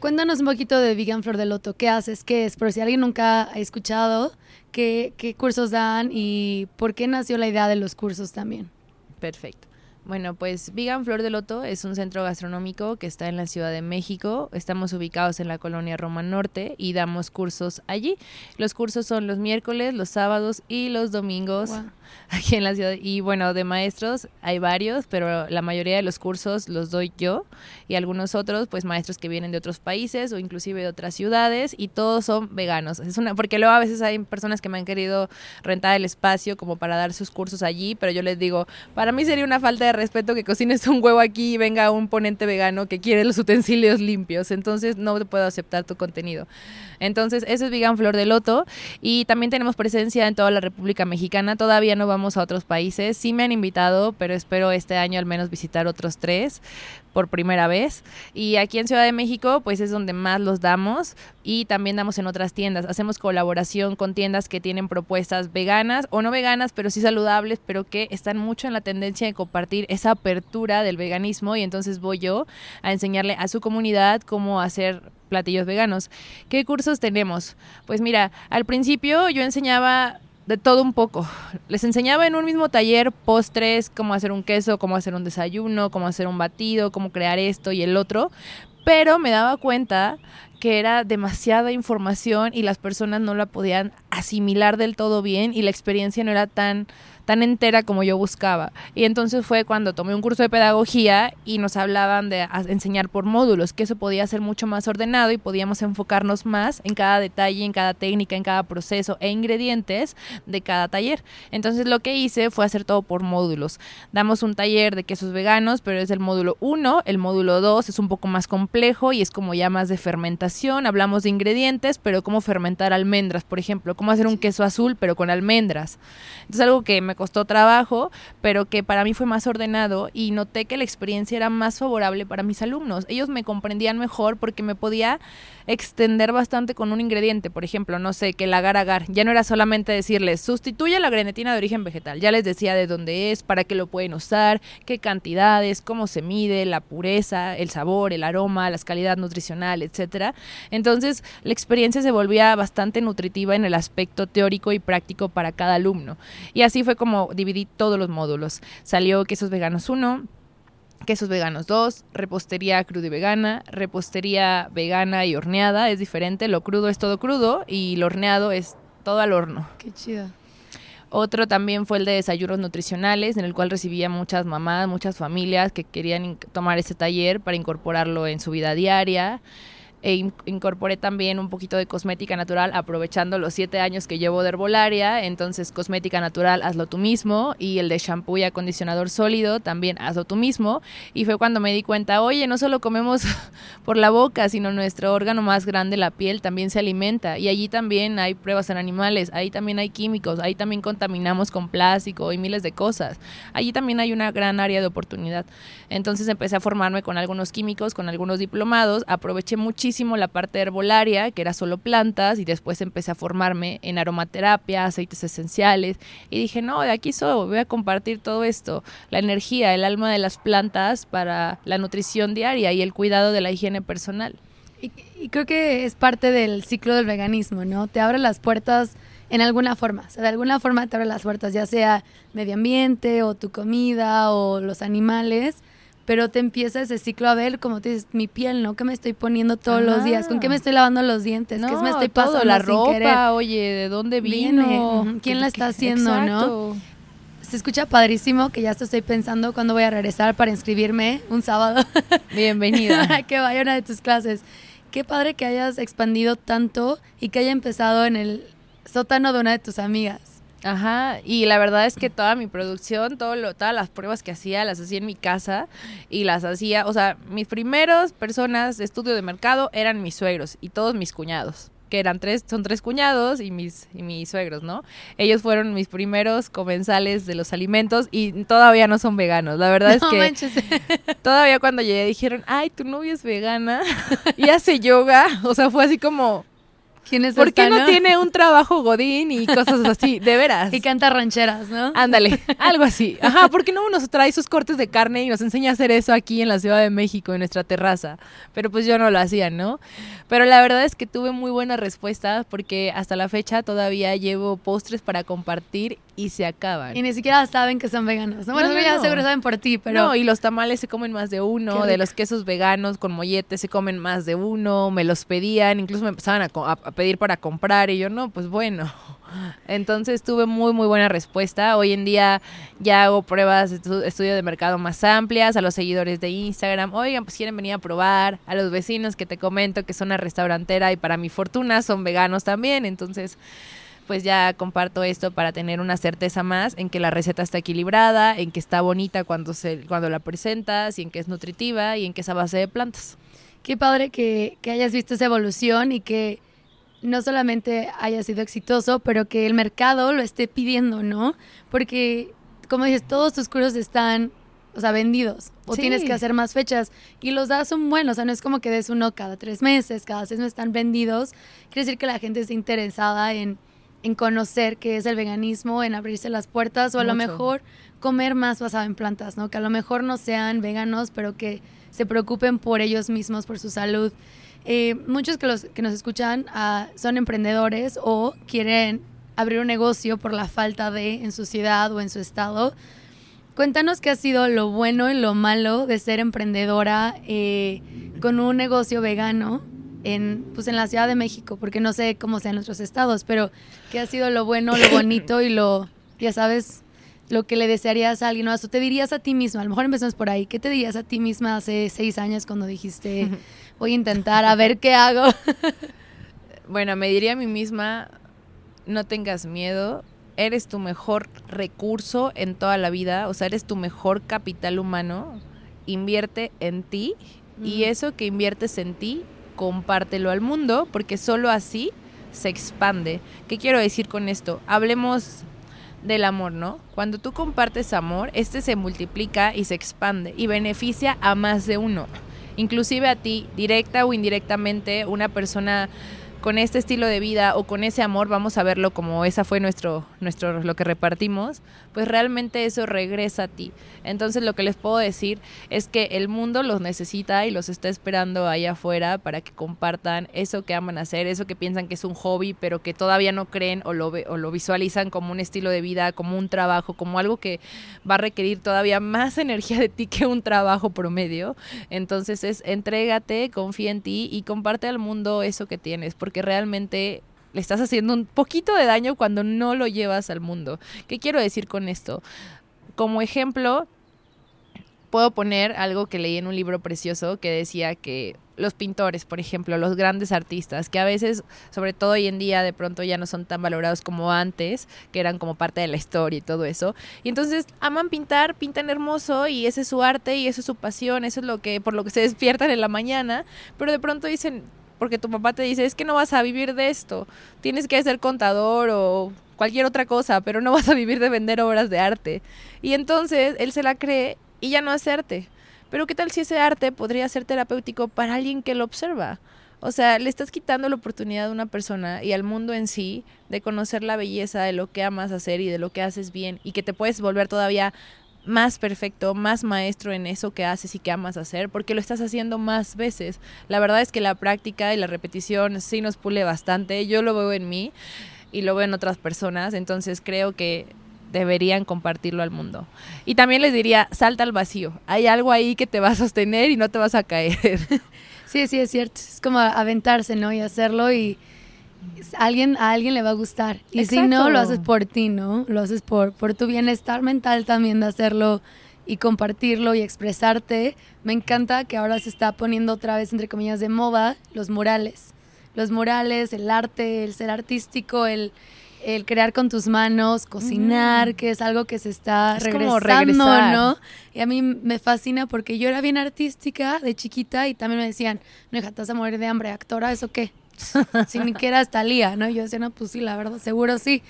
Cuéntanos un poquito de Vegan Flor de Loto, ¿qué haces? ¿Qué es? Por si alguien nunca ha escuchado, ¿qué cursos dan y por qué nació la idea de los cursos también? Perfecto. Bueno, pues Vegan Flor de Loto es un centro gastronómico que está en la Ciudad de México. Estamos ubicados en la colonia Roma Norte y damos cursos allí. Los cursos son los miércoles, los sábados y los domingos, wow, aquí en la ciudad. Y bueno, de maestros hay varios, pero la mayoría de los cursos los doy yo y algunos otros, pues maestros que vienen de otros países o inclusive de otras ciudades y todos son veganos. Porque luego a veces hay personas que me han querido rentar el espacio como para dar sus cursos allí, pero yo les digo, para mí sería una falta de respeto que cocines un huevo aquí y venga un ponente vegano que quiere los utensilios limpios, entonces no te puedo aceptar tu contenido. Entonces eso es Vegan Flor de Loto y también tenemos presencia en toda la República Mexicana, todavía no vamos a otros países, sí me han invitado, pero espero este año al menos visitar otros 3 por primera vez y aquí en Ciudad de México pues es donde más los damos y también damos en otras tiendas, hacemos colaboración con tiendas que tienen propuestas veganas o no veganas, pero sí saludables, pero que están mucho en la tendencia de compartir esa apertura del veganismo y entonces voy yo a enseñarle a su comunidad cómo hacer platillos veganos. ¿Qué cursos tenemos? Pues mira, al principio yo enseñaba de todo un poco. Les enseñaba en un mismo taller postres, cómo hacer un queso, cómo hacer un desayuno, cómo hacer un batido, cómo crear esto y el otro, pero me daba cuenta que era demasiada información y las personas no la podían asimilar del todo bien y la experiencia no era tan entera como yo buscaba. Y entonces fue cuando tomé un curso de pedagogía y nos hablaban de enseñar por módulos, que eso podía ser mucho más ordenado y podíamos enfocarnos más en cada detalle, en cada técnica, en cada proceso e ingredientes de cada taller. Entonces lo que hice fue hacer todo por módulos. Damos un taller de quesos veganos, pero es el módulo 1, el módulo 2 es un poco más complejo y es como ya más de fermentación, hablamos de ingredientes, pero cómo fermentar almendras, por ejemplo, cómo hacer un queso azul, pero con almendras. Entonces algo que me costó trabajo, pero que para mí fue más ordenado y noté que la experiencia era más favorable para mis alumnos. Ellos me comprendían mejor porque me podía extender bastante con un ingrediente, por ejemplo, no sé, que el agar-agar. Ya no era solamente decirles, sustituye la grenetina de origen vegetal. Ya les decía de dónde es, para qué lo pueden usar, qué cantidades, cómo se mide, la pureza, el sabor, el aroma, la calidad nutricional, etcétera. Entonces, la experiencia se volvía bastante nutritiva en el aspecto teórico y práctico para cada alumno. Y así fue como dividí todos los módulos. Salió quesos veganos 1, quesos veganos 2, repostería cruda y vegana, repostería vegana y horneada, es diferente, lo crudo es todo crudo y lo horneado es todo al horno. Qué chido. Otro también fue el de desayunos nutricionales, en el cual recibía muchas mamás, muchas familias que querían tomar ese taller para incorporarlo en su vida diaria. E incorporé también un poquito de cosmética natural, aprovechando los 7 años que llevo de herbolaria. Entonces, cosmética natural, hazlo tú mismo. Y el de shampoo y acondicionador sólido, también hazlo tú mismo. Y fue cuando me di cuenta, oye, no solo comemos por la boca, sino nuestro órgano más grande, la piel, también se alimenta. Y allí también hay pruebas en animales, ahí también hay químicos, ahí también contaminamos con plástico y miles de cosas. Allí también hay una gran área de oportunidad. Entonces, empecé a formarme con algunos químicos, con algunos diplomados. Aproveché muchísimo la parte herbolaria, que era solo plantas, y después empecé a formarme en aromaterapia, aceites esenciales, y dije, no, de aquí soy, voy a compartir todo esto, la energía, el alma de las plantas para la nutrición diaria y el cuidado de la higiene personal. Y creo que es parte del ciclo del veganismo, ¿no? Te abre las puertas en alguna forma, o sea, de alguna forma te abre las puertas, ya sea medio ambiente, o tu comida, o los animales, pero te empieza ese ciclo a ver, como te dices, mi piel, ¿no? ¿Qué me estoy poniendo todos los días? ¿Con qué me estoy lavando los dientes? No, ¿qué me estoy pasando todo, la ropa, sin querer? Oye, ¿de dónde vino? ¿Quién la está haciendo, exacto, no? Se escucha padrísimo, que ya estoy pensando cuándo voy a regresar para inscribirme un sábado. Bienvenida. Que vaya una de tus clases. Qué padre que hayas expandido tanto y que haya empezado en el sótano de una de tus amigas. Ajá, y la verdad es que toda mi producción, todas las pruebas que hacía, las hacía en mi casa y las hacía, o sea, mis primeros personas de estudio de mercado eran mis suegros y todos mis cuñados, que eran son tres cuñados y mis suegros, ¿no? Ellos fueron mis primeros comensales de los alimentos y todavía no son veganos, la verdad no, es que manches. Todavía cuando llegué dijeron, ay, tu novia es vegana y hace yoga, o sea, fue así como... ¿Por qué no tiene un trabajo godín y cosas así? De veras. Y canta rancheras, ¿no? Ándale, algo así. Ajá, ¿por qué no nos trae sus cortes de carne y nos enseña a hacer eso aquí en la Ciudad de México, en nuestra terraza? Pero pues yo no lo hacía, ¿no? Pero la verdad es que tuve muy buenas respuestas porque hasta la fecha todavía llevo postres para compartir y se acaban. Y ni siquiera saben que son veganos. Bueno, ya seguro saben por ti, pero... No, y los tamales se comen más de uno, de los quesos veganos con mollete se comen más de uno, me los pedían, incluso me empezaban a pedir para comprar y yo, no, pues bueno. Entonces tuve muy, muy buena respuesta. Hoy en día ya hago pruebas de estudio de mercado más amplias, a los seguidores de Instagram, oigan, pues quieren venir a probar, a los vecinos que te comento que son una restaurantera y para mi fortuna son veganos también, entonces... pues ya comparto esto para tener una certeza más en que la receta está equilibrada, en que está bonita cuando la presentas, y en que es nutritiva y en que es a base de plantas. Qué padre que hayas visto esa evolución y que no solamente haya sido exitoso, pero que el mercado lo esté pidiendo, ¿no? Porque, como dices, todos tus cursos están... o sea, vendidos, o sí, tienes que hacer más fechas, y los datos son buenos, o sea, no es como que des uno cada 3 meses, cada 6 meses están vendidos, quiere decir que la gente está interesada en conocer qué es el veganismo, en abrirse las puertas, o a lo mejor comer más basado en plantas, ¿no? Que a lo mejor no sean veganos, pero que se preocupen por ellos mismos, por su salud. Muchos que nos escuchan son emprendedores o quieren abrir un negocio por la falta de en su ciudad o en su estado. Cuéntanos qué ha sido lo bueno y lo malo de ser emprendedora con un negocio vegano en la Ciudad de México, porque no sé cómo sean nuestros estados, pero qué ha sido lo bueno, lo bonito y lo, ya sabes, lo que le desearías a alguien, o te dirías a ti misma, a lo mejor empezamos por ahí, ¿qué te dirías a ti misma hace 6 años cuando dijiste, voy a intentar, a ver qué hago? Bueno, me diría a mí misma, no tengas miedo, eres tu mejor recurso en toda la vida, o sea, eres tu mejor capital humano, invierte en ti y eso que inviertes en ti, compártelo al mundo porque solo así se expande. ¿Qué quiero decir con esto? Hablemos del amor, ¿no? Cuando tú compartes amor, este se multiplica y se expande y beneficia a más de uno, inclusive a ti, directa o indirectamente, una persona... con este estilo de vida o con ese amor, vamos a verlo como esa fue lo que repartimos, pues realmente eso regresa a ti. Entonces lo que les puedo decir es que el mundo los necesita y los está esperando allá afuera para que compartan eso que aman hacer, eso que piensan que es un hobby, pero que todavía no creen o lo visualizan como un estilo de vida, como un trabajo, como algo que va a requerir todavía más energía de ti que un trabajo promedio. Entonces es entrégate, confía en ti y comparte al mundo eso que tienes, porque realmente le estás haciendo un poquito de daño cuando no lo llevas al mundo. ¿Qué quiero decir con esto? Como ejemplo, puedo poner algo que leí en un libro precioso que decía que los pintores, por ejemplo, los grandes artistas, que a veces, sobre todo hoy en día, de pronto ya no son tan valorados como antes, que eran como parte de la historia y todo eso. Y entonces aman pintar, pintan hermoso y ese es su arte y eso es su pasión, eso es lo que por lo que se despiertan en la mañana, pero de pronto dicen, porque tu papá te dice, es que no vas a vivir de esto, tienes que ser contador o cualquier otra cosa, pero no vas a vivir de vender obras de arte. Y entonces él se la cree y ya no hace arte. Pero ¿qué tal si ese arte podría ser terapéutico para alguien que lo observa? O sea, le estás quitando la oportunidad a una persona y al mundo en sí de conocer la belleza de lo que amas hacer y de lo que haces bien, y que te puedes volver todavía más perfecto, más maestro en eso que haces y que amas hacer, porque lo estás haciendo más veces. La verdad es que la práctica y la repetición sí nos pule bastante. Yo lo veo en mí y lo veo en otras personas, entonces creo que deberían compartirlo al mundo. Y también les diría, salta al vacío. Hay algo ahí que te va a sostener y no te vas a caer. Sí, sí, es cierto. Es como aventarse, ¿no? Y hacerlo, y a alguien le va a gustar. Y exacto. Si no, lo haces por ti, ¿no? Lo haces por tu bienestar mental también, de hacerlo y compartirlo y expresarte. Me encanta que ahora se está poniendo otra vez, entre comillas, de moda los murales. Los murales, el arte, el ser artístico, el crear con tus manos, cocinar, que es algo que se está regresando, ¿no? Y a mí me fascina porque yo era bien artística de chiquita y también me decían, no, hija, te vas a morir de hambre, actora, ¿eso qué? Si ni que eras Talía, ¿no? Yo decía, no, pues sí, la verdad, seguro sí.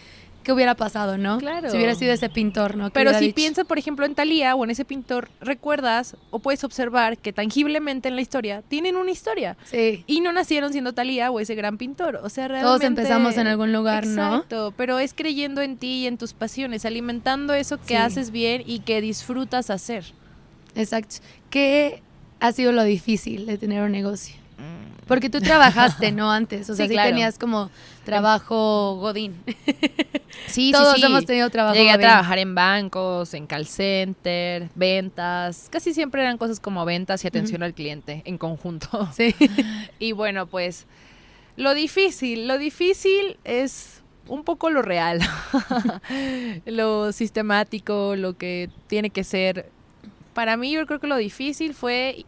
¿Qué hubiera pasado, no? Claro. Si hubiera sido ese pintor, ¿no? Pero si piensas, por ejemplo, en Thalía o en ese pintor, recuerdas o puedes observar que tangiblemente en la historia tienen una historia. Sí. Y no nacieron siendo Thalía o ese gran pintor. O sea, realmente... Todos empezamos en algún lugar, exacto, ¿no? Exacto, pero es creyendo en ti y en tus pasiones, alimentando eso que haces bien y que disfrutas hacer. Exacto. ¿Qué ha sido lo difícil de tener un negocio? Porque tú trabajaste, ¿no? Antes, o sea, sí, claro, tenías como trabajo godín. Sí, todos hemos tenido trabajo godín. Llegué a trabajar en bancos, en call center, ventas. Casi siempre eran cosas como ventas y atención al cliente en conjunto. Sí. Y bueno, pues lo difícil es un poco lo real, lo sistemático, lo que tiene que ser. Para mí, yo creo que lo difícil fue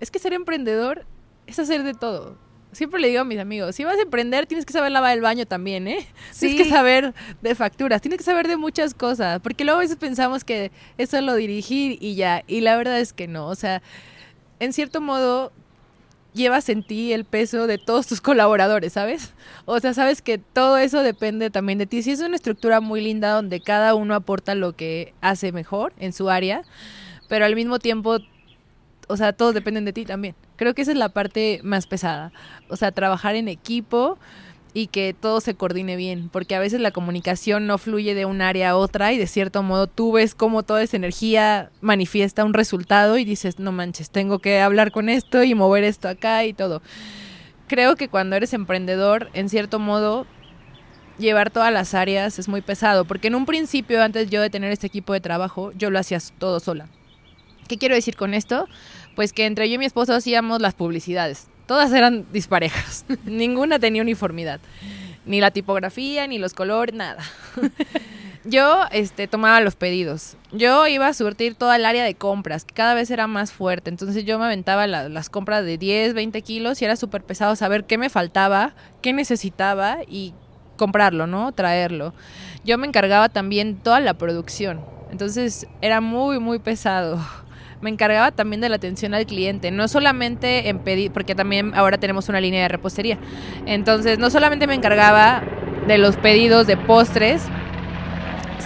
es que ser emprendedor es hacer de todo. Siempre le digo a mis amigos, si vas a emprender tienes que saber lavar el baño también, ¿eh? Sí. Tienes que saber de facturas, tienes que saber de muchas cosas, porque luego a veces pensamos que es solo dirigir y ya, y la verdad es que no. O sea, en cierto modo llevas en ti el peso de todos tus colaboradores, ¿sabes? O sea, sabes que todo eso depende también de ti. Sí, es una estructura muy linda donde cada uno aporta lo que hace mejor en su área, pero al mismo tiempo, o sea, todos dependen de ti también. Creo que esa es la parte más pesada. O sea, trabajar en equipo y que todo se coordine bien, porque a veces la comunicación no fluye de un área a otra y de cierto modo tú ves cómo toda esa energía manifiesta un resultado y dices, no manches, tengo que hablar con esto y mover esto acá y todo. Creo que cuando eres emprendedor, en cierto modo, llevar todas las áreas es muy pesado, porque en un principio, antes yo de tener este equipo de trabajo, yo lo hacía todo sola. ¿Qué quiero decir con esto? Pues que entre yo y mi esposo hacíamos las publicidades. Todas eran disparejas. Ninguna tenía uniformidad. Ni la tipografía, ni los colores, nada. Yo tomaba los pedidos. Yo iba a surtir toda el área de compras, que cada vez era más fuerte. Entonces yo me aventaba las compras de 10, 20 kilos y era súper pesado saber qué me faltaba, qué necesitaba y comprarlo, ¿no? Traerlo. Yo me encargaba también toda la producción. Entonces era muy, muy pesado. Me encargaba también de la atención al cliente, no solamente en pedir, porque también ahora tenemos una línea de repostería. Entonces, no solamente me encargaba de los pedidos de postres,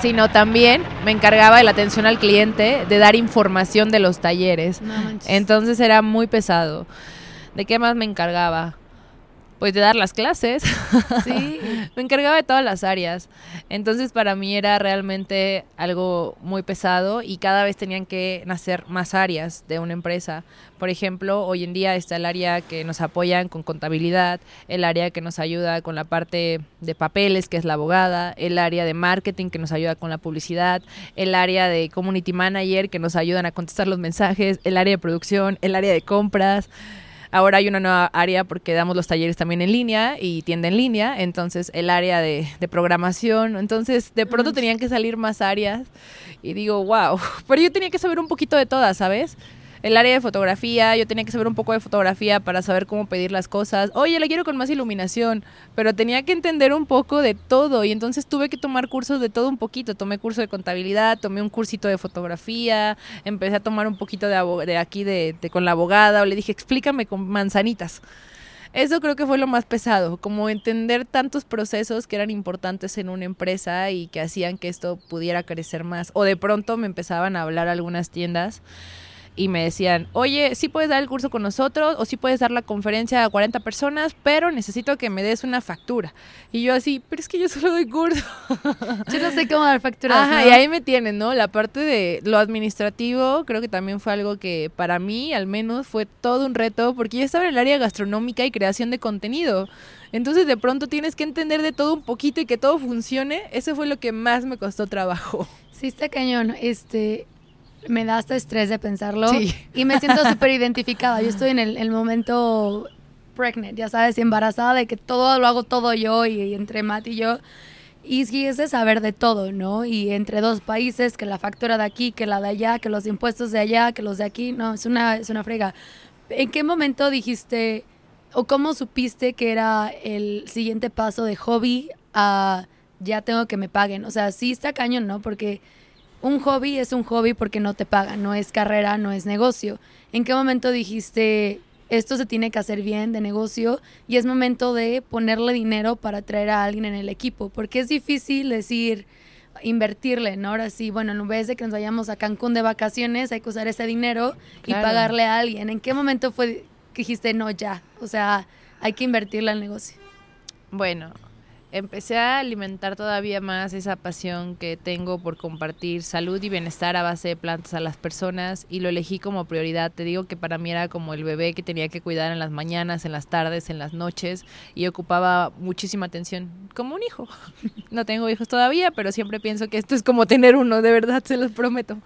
sino también me encargaba de la atención al cliente, de dar información de los talleres. No manches. Entonces, era muy pesado. ¿De qué más me encargaba? pues de dar las clases, sí. Me encargaba de todas las áreas, entonces para mí era realmente algo muy pesado y cada vez tenían que nacer más áreas de una empresa. Por ejemplo, hoy en día está el área que nos apoyan con contabilidad, el área que nos ayuda con la parte de papeles, que es la abogada, el área de marketing que nos ayuda con la publicidad, el área de community manager que nos ayudan a contestar los mensajes, el área de producción, el área de compras. Ahora hay una nueva área porque damos los talleres también en línea y tienda en línea, entonces el área de programación. Entonces de pronto tenían que salir más áreas y digo, wow, pero yo tenía que saber un poquito de todas, ¿sabes? El área de fotografía, yo tenía que saber un poco de fotografía para saber cómo pedir las cosas. Oye, la quiero con más iluminación, pero tenía que entender un poco de todo y entonces tuve que tomar cursos de todo un poquito. Tomé curso de contabilidad, tomé un cursito de fotografía, empecé a tomar un poquito de con la abogada, o le dije, explícame con manzanitas. Eso creo que fue lo más pesado, como entender tantos procesos que eran importantes en una empresa y que hacían que esto pudiera crecer más. O de pronto me empezaban a hablar algunas tiendas y me decían, oye, sí puedes dar el curso con nosotros, o sí puedes dar la conferencia a 40 personas, pero necesito que me des una factura. Y yo así, pero es que yo solo doy curso. Yo no sé cómo dar facturas. Ajá, ¿no? Y ahí me tienen, ¿no? La parte de lo administrativo creo que también fue algo que para mí, al menos, fue todo un reto, porque yo estaba en el área gastronómica y creación de contenido. Entonces, de pronto tienes que entender de todo un poquito y que todo funcione. Eso fue lo que más me costó trabajo. Sí, está cañón. Me da hasta estrés de pensarlo, sí. Y me siento súper identificada. Yo estoy en el momento pregnant, ya sabes, embarazada, de que todo lo hago todo yo y entre Matt y yo. Y sí, es de saber de todo, ¿no? Y entre dos países, que la factura de aquí, que la de allá, que los impuestos de allá, que los de aquí. No, es una frega. ¿En qué momento dijiste o cómo supiste que era el siguiente paso de hobby a ya tengo que me paguen? O sea, sí está cañón, ¿no? Porque un hobby es un hobby porque no te pagan, no es carrera, no es negocio. ¿En qué momento dijiste, esto se tiene que hacer bien de negocio y es momento de ponerle dinero para traer a alguien en el equipo? Porque es difícil decir, invertirle, ¿no? Ahora sí, bueno, en vez de que nos vayamos a Cancún de vacaciones, hay que usar ese dinero, claro, y pagarle a alguien. ¿En qué momento fue que dijiste, no, ya, o sea, hay que invertirle al negocio? Bueno, empecé a alimentar todavía más esa pasión que tengo por compartir salud y bienestar a base de plantas a las personas, y lo elegí como prioridad. Te digo que para mí era como el bebé que tenía que cuidar en las mañanas, en las tardes, en las noches, y ocupaba muchísima atención, como un hijo. No tengo hijos todavía, pero siempre pienso que esto es como tener uno, de verdad, se los prometo.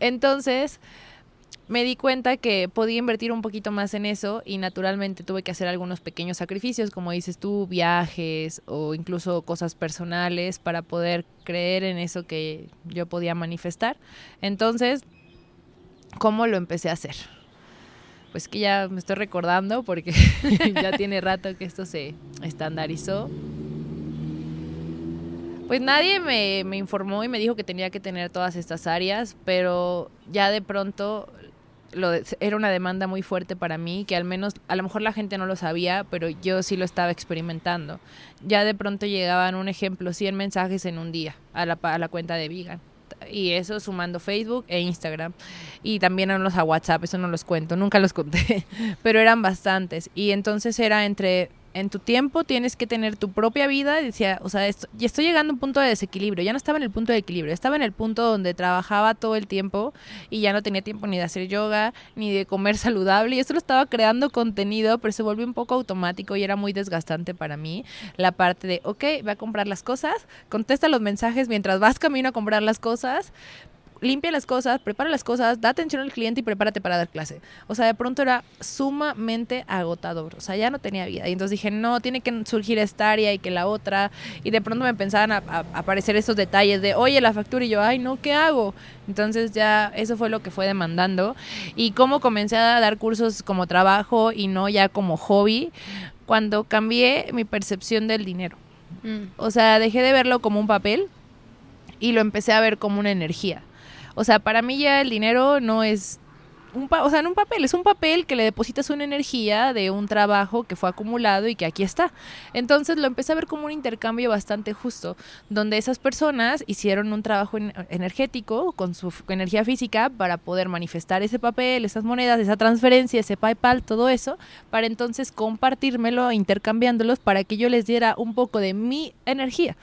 Entonces me di cuenta que podía invertir un poquito más en eso y naturalmente tuve que hacer algunos pequeños sacrificios, como dices tú, viajes o incluso cosas personales para poder creer en eso que yo podía manifestar. Entonces, ¿cómo lo empecé a hacer? Pues que ya me estoy recordando porque ya tiene rato que esto se estandarizó. Pues nadie me informó y me dijo que tenía que tener todas estas áreas, pero ya de pronto era una demanda muy fuerte para mí, que al menos, a lo mejor la gente no lo sabía, pero yo sí lo estaba experimentando. Ya de pronto llegaban, un ejemplo, 100 mensajes en un día a la cuenta de Vegan. Y eso sumando Facebook e Instagram. Y también a WhatsApp, eso no los cuento, nunca los conté, pero eran bastantes. Y entonces era en tu tiempo tienes que tener tu propia vida. Decía, o sea, y estoy llegando a un punto de desequilibrio. Ya no estaba en el punto de equilibrio, estaba en el punto donde trabajaba todo el tiempo y ya no tenía tiempo ni de hacer yoga, ni de comer saludable. Y esto lo estaba creando contenido, pero se volvió un poco automático y era muy desgastante para mí. La parte de, ve a comprar las cosas, contesta los mensajes mientras vas camino a comprar las cosas, limpia las cosas, prepara las cosas, da atención al cliente y prepárate para dar clase. O sea, de pronto era sumamente agotador. O sea, ya no tenía vida. Y entonces dije, no, tiene que surgir esta área y que la otra. Y de pronto me empezaban a aparecer esos detalles de, oye, la factura. Y yo, ay, no, ¿qué hago? Entonces ya eso fue lo que fue demandando. Y cómo comencé a dar cursos como trabajo y no ya como hobby, cuando cambié mi percepción del dinero. O sea, dejé de verlo como un papel y lo empecé a ver como una energía. O sea, para mí ya el dinero no es en un papel, es un papel que le depositas una energía de un trabajo que fue acumulado y que aquí está. Entonces lo empecé a ver como un intercambio bastante justo, donde esas personas hicieron un trabajo energético con su energía física para poder manifestar ese papel, esas monedas, esa transferencia, ese PayPal, todo eso, para entonces compartírmelo, intercambiándolos para que yo les diera un poco de mi energía.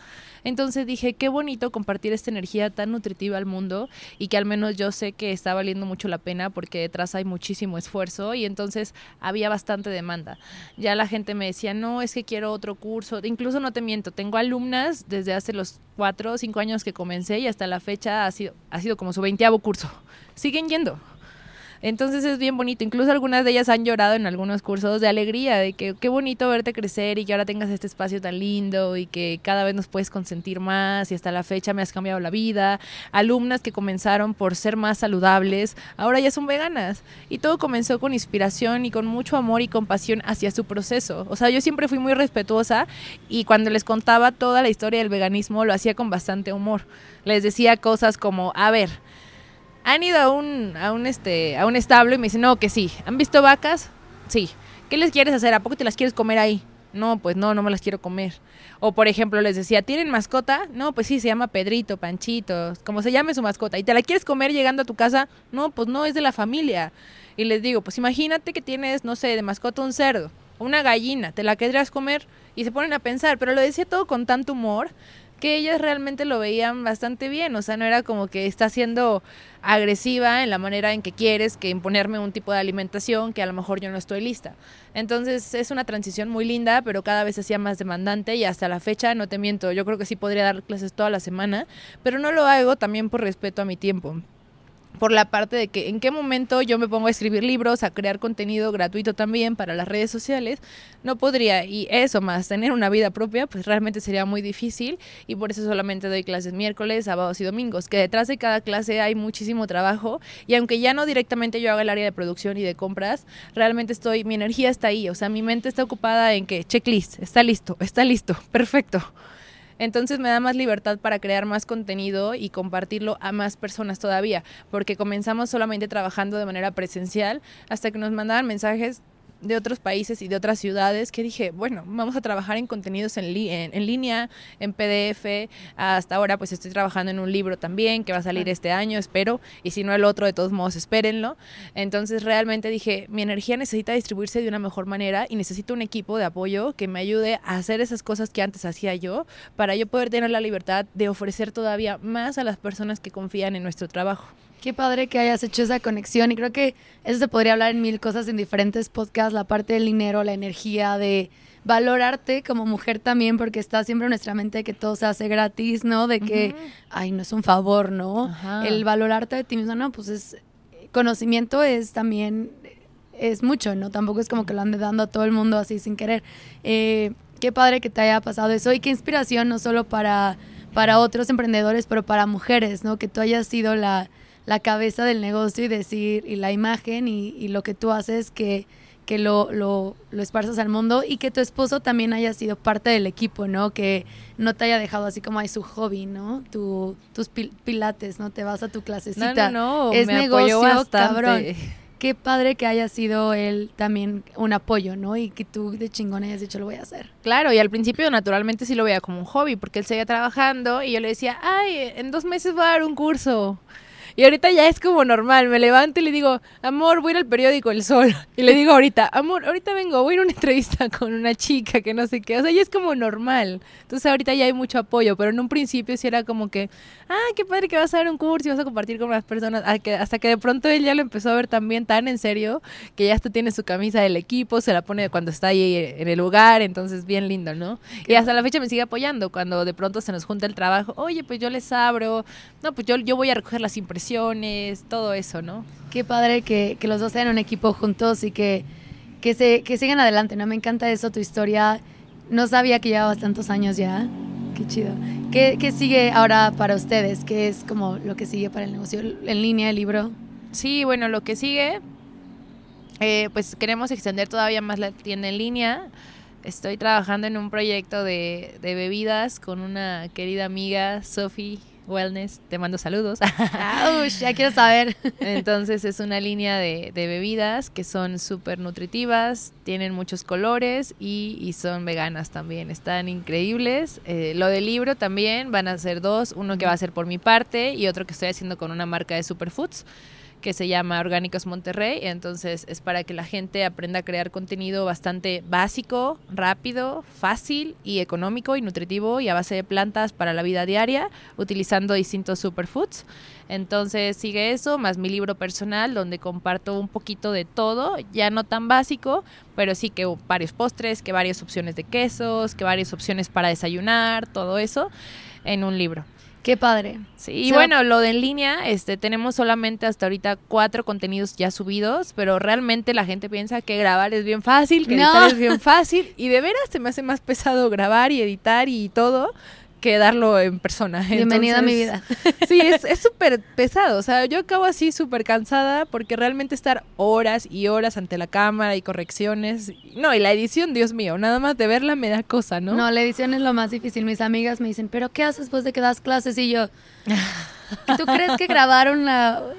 Entonces dije, qué bonito compartir esta energía tan nutritiva al mundo y que al menos yo sé que está valiendo mucho la pena porque detrás hay muchísimo esfuerzo y entonces había bastante demanda. Ya la gente me decía, no, es que quiero otro curso. Incluso no te miento, tengo alumnas desde hace los 4 o 5 años que comencé y hasta la fecha ha sido como su 20º curso. Siguen yendo. Entonces es bien bonito, incluso algunas de ellas han llorado en algunos cursos de alegría, de que qué bonito verte crecer y que ahora tengas este espacio tan lindo y que cada vez nos puedes consentir más y hasta la fecha me has cambiado la vida. Alumnas que comenzaron por ser más saludables, ahora ya son veganas y todo comenzó con inspiración y con mucho amor y compasión hacia su proceso. O sea, yo siempre fui muy respetuosa y cuando les contaba toda la historia del veganismo lo hacía con bastante humor. Les decía cosas como, a ver, han ido a un establo y me dicen, no, que sí. ¿Han visto vacas? Sí. ¿Qué les quieres hacer? ¿A poco te las quieres comer ahí? No, pues no me las quiero comer. O, por ejemplo, les decía, ¿tienen mascota? No, pues sí, se llama Pedrito, Panchito, como se llame su mascota. ¿Y te la quieres comer llegando a tu casa? No, pues no, es de la familia. Y les digo, pues imagínate que tienes, no sé, de mascota un cerdo, una gallina, ¿te la querrías comer? Y se ponen a pensar, pero lo decía todo con tanto humor que ellas realmente lo veían bastante bien, o sea, no era como que está siendo agresiva en la manera en que quieres que imponerme un tipo de alimentación que a lo mejor yo no estoy lista. Entonces es una transición muy linda, pero cada vez se hacía más demandante y hasta la fecha, no te miento, yo creo que sí podría dar clases toda la semana, pero no lo hago también por respeto a mi tiempo. Por la parte de que en qué momento yo me pongo a escribir libros, a crear contenido gratuito también para las redes sociales, no podría. Y eso más, tener una vida propia, pues realmente sería muy difícil. Y por eso solamente doy clases miércoles, sábados y domingos, que detrás de cada clase hay muchísimo trabajo. Y aunque ya no directamente yo haga el área de producción y de compras, realmente mi energía está ahí. O sea, mi mente está ocupada en que checklist, está listo, perfecto. Entonces me da más libertad para crear más contenido y compartirlo a más personas todavía, porque comenzamos solamente trabajando de manera presencial hasta que nos mandaban mensajes de otros países y de otras ciudades que dije, bueno, vamos a trabajar en contenidos en línea, en PDF. Hasta ahora pues estoy trabajando en un libro también que va a salir este año, espero, y si no el otro, de todos modos espérenlo. Entonces realmente dije, mi energía necesita distribuirse de una mejor manera y necesito un equipo de apoyo que me ayude a hacer esas cosas que antes hacía yo, para yo poder tener la libertad de ofrecer todavía más a las personas que confían en nuestro trabajo. Qué padre que hayas hecho esa conexión y creo que eso se podría hablar en mil cosas en diferentes podcasts, la parte del dinero, la energía, de valorarte como mujer también, porque está siempre en nuestra mente que todo se hace gratis, ¿no? De que, ay, no es un favor, ¿no? Ajá. El valorarte de ti misma, no, pues es conocimiento, es también, es mucho, ¿no? Tampoco es como que lo andes dando a todo el mundo así sin querer. Qué padre que te haya pasado eso y qué inspiración, no solo para otros emprendedores, pero para mujeres, ¿no? Que tú hayas sido la cabeza del negocio y decir, y la imagen y lo que tú haces, que lo esparzas al mundo, y que tu esposo también haya sido parte del equipo, ¿no? Que no te haya dejado así como hay su hobby, ¿no? Tus pilates, ¿no? Te vas a tu clasecita. No, es me negocio, apoyó bastante. Cabrón. Qué padre que haya sido él también un apoyo, ¿no? Y que tú de chingón hayas dicho, lo voy a hacer. Claro, y al principio naturalmente sí lo veía como un hobby, porque él seguía trabajando y yo le decía, ay, en 2 meses voy a dar un curso. Y ahorita ya es como normal, me levanto y le digo, amor, voy a ir al periódico El Sol. Y le digo ahorita, amor, ahorita vengo, voy a ir a una entrevista con una chica que no sé qué. O sea, ya es como normal. Entonces ahorita ya hay mucho apoyo, pero en un principio sí era como que, qué padre que vas a dar un curso y vas a compartir con más personas. Hasta que de pronto él ya lo empezó a ver también tan en serio, que ya hasta tiene su camisa del equipo, se la pone cuando está ahí en el lugar, entonces bien lindo, ¿no? Y hasta la fecha me sigue apoyando, cuando de pronto se nos junta el trabajo, oye, pues yo les abro, no, pues yo voy a recoger las impresiones, todo eso, ¿no? Qué padre que los dos sean un equipo juntos y que sigan adelante, ¿no? Me encanta eso, tu historia. No sabía que llevabas tantos años ya. Qué chido. ¿Qué sigue ahora para ustedes? ¿Qué es como lo que sigue para el negocio? ¿En línea, el libro? Sí, bueno, lo que sigue, pues queremos extender todavía más la tienda en línea. Estoy trabajando en un proyecto de bebidas con una querida amiga, Sofi Wellness, te mando saludos. Ush, ya quiero saber. Entonces es una línea de bebidas que son súper nutritivas, tienen muchos colores y son veganas también, están increíbles. Lo del libro también, van a ser dos, uno que va a ser por mi parte y otro que estoy haciendo con una marca de superfoods que se llama Orgánicos Monterrey, entonces es para que la gente aprenda a crear contenido bastante básico, rápido, fácil y económico y nutritivo y a base de plantas para la vida diaria, utilizando distintos superfoods. Entonces sigue eso, más mi libro personal donde comparto un poquito de todo, ya no tan básico, pero sí que varios postres, que varias opciones de quesos, que varias opciones para desayunar, todo eso en un libro. ¡Qué padre! Sí, y bueno, lo de en línea, tenemos solamente hasta ahorita 4 contenidos ya subidos, pero realmente la gente piensa que grabar es bien fácil, que editar es bien fácil, y de veras se me hace más pesado grabar y editar y todo que darlo en persona. Bienvenida a mi vida. Sí, es súper pesado, o sea, yo acabo así súper cansada porque realmente estar horas y horas ante la cámara y correcciones, no, y la edición, Dios mío, nada más de verla me da cosa, ¿no? No, la edición es lo más difícil, mis amigas me dicen, ¿pero qué haces después de que das clases? Y yo, ¿tú crees que grabaron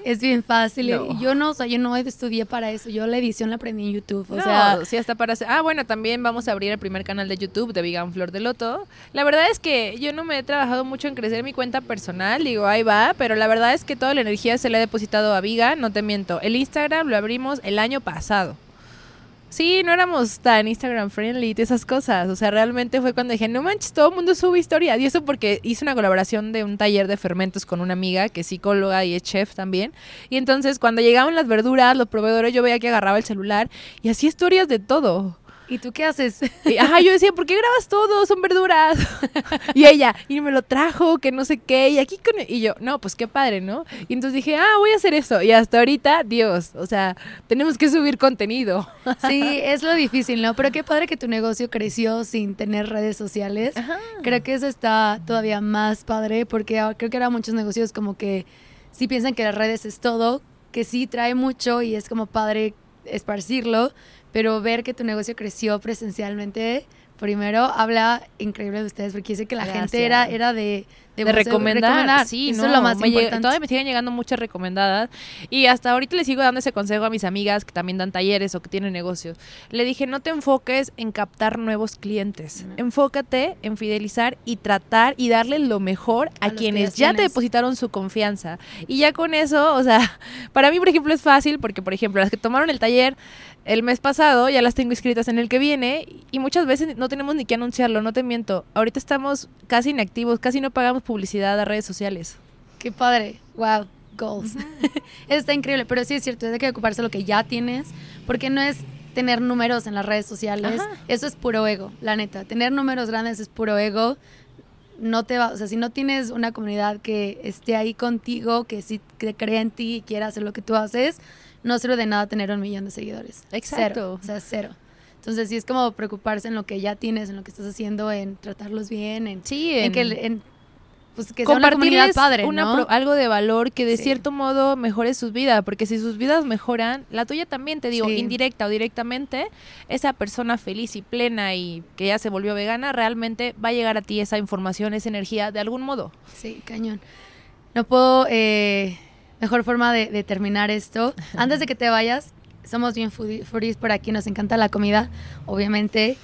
es bien fácil? No. Yo no, o sea, yo no estudié para eso, yo la edición la aprendí en YouTube, o sea. Sí, hasta para hacer, bueno, también vamos a abrir el primer canal de YouTube de Vegan Flor de Loto. La verdad es que yo no me he trabajado mucho en crecer mi cuenta personal, digo, ahí va, pero la verdad es que toda la energía se la he depositado a Vegan, no te miento. El Instagram lo abrimos el año pasado. Sí, no éramos tan Instagram friendly y esas cosas, o sea, realmente fue cuando dije, no manches, todo el mundo sube historias, y eso porque hice una colaboración de un taller de fermentos con una amiga que es psicóloga y es chef también, y entonces cuando llegaban las verduras, los proveedores, yo veía que agarraba el celular y hacía historias de todo. ¿Y tú qué haces? Yo decía, ¿por qué grabas todo? Son verduras. Y ella, y me lo trajo, que no sé qué, y aquí con... Y yo, no, pues qué padre, ¿no? Y entonces dije, voy a hacer eso. Y hasta ahorita, Dios, o sea, tenemos que subir contenido. Sí, es lo difícil, ¿no? Pero qué padre que tu negocio creció sin tener redes sociales. Ajá. Creo que eso está todavía más padre, porque creo que ahora muchos negocios como que sí piensan que las redes es todo, que sí trae mucho y es como padre esparcirlo, pero ver que tu negocio creció presencialmente, primero, habla increíble de ustedes, porque dice que la gente era de recomendar. Sí, eso es lo más importante. Todavía me siguen llegando muchas recomendadas, y hasta ahorita les sigo dando ese consejo a mis amigas que también dan talleres o que tienen negocios. Le dije, no te enfoques en captar nuevos clientes, enfócate en fidelizar y tratar y darle lo mejor a quienes ya te depositaron su confianza. Y ya con eso, o sea, para mí, por ejemplo, es fácil, porque, por ejemplo, las que tomaron el taller el mes pasado, ya las tengo inscritas en el que viene, y muchas veces no tenemos ni que anunciarlo, no te miento. Ahorita estamos casi inactivos, casi no pagamos publicidad a redes sociales. ¡Qué padre! ¡Wow! Goals. Está increíble, pero sí es cierto, es de que ocuparse lo que ya tienes, porque no es tener números en las redes sociales. Ajá. Eso es puro ego, la neta. Tener números grandes es puro ego. No te va, o sea, si no tienes una comunidad que esté ahí contigo, que sí cree en ti y quiera hacer lo que tú haces, no sirve de nada tener 1,000,000 de seguidores. Exacto. Cero, o sea, cero. Entonces sí es como preocuparse en lo que ya tienes, en lo que estás haciendo, en tratarlos bien, pues que sea una comunidad padre, ¿no? Algo de valor que de cierto modo mejore sus vidas, porque si sus vidas mejoran, la tuya también, te digo, indirecta o directamente, esa persona feliz y plena y que ya se volvió vegana, realmente va a llegar a ti esa información, esa energía, de algún modo. Sí, cañón. No puedo... Mejor forma de terminar esto. Antes de que te vayas, somos bien foodies por aquí, nos encanta la comida, obviamente.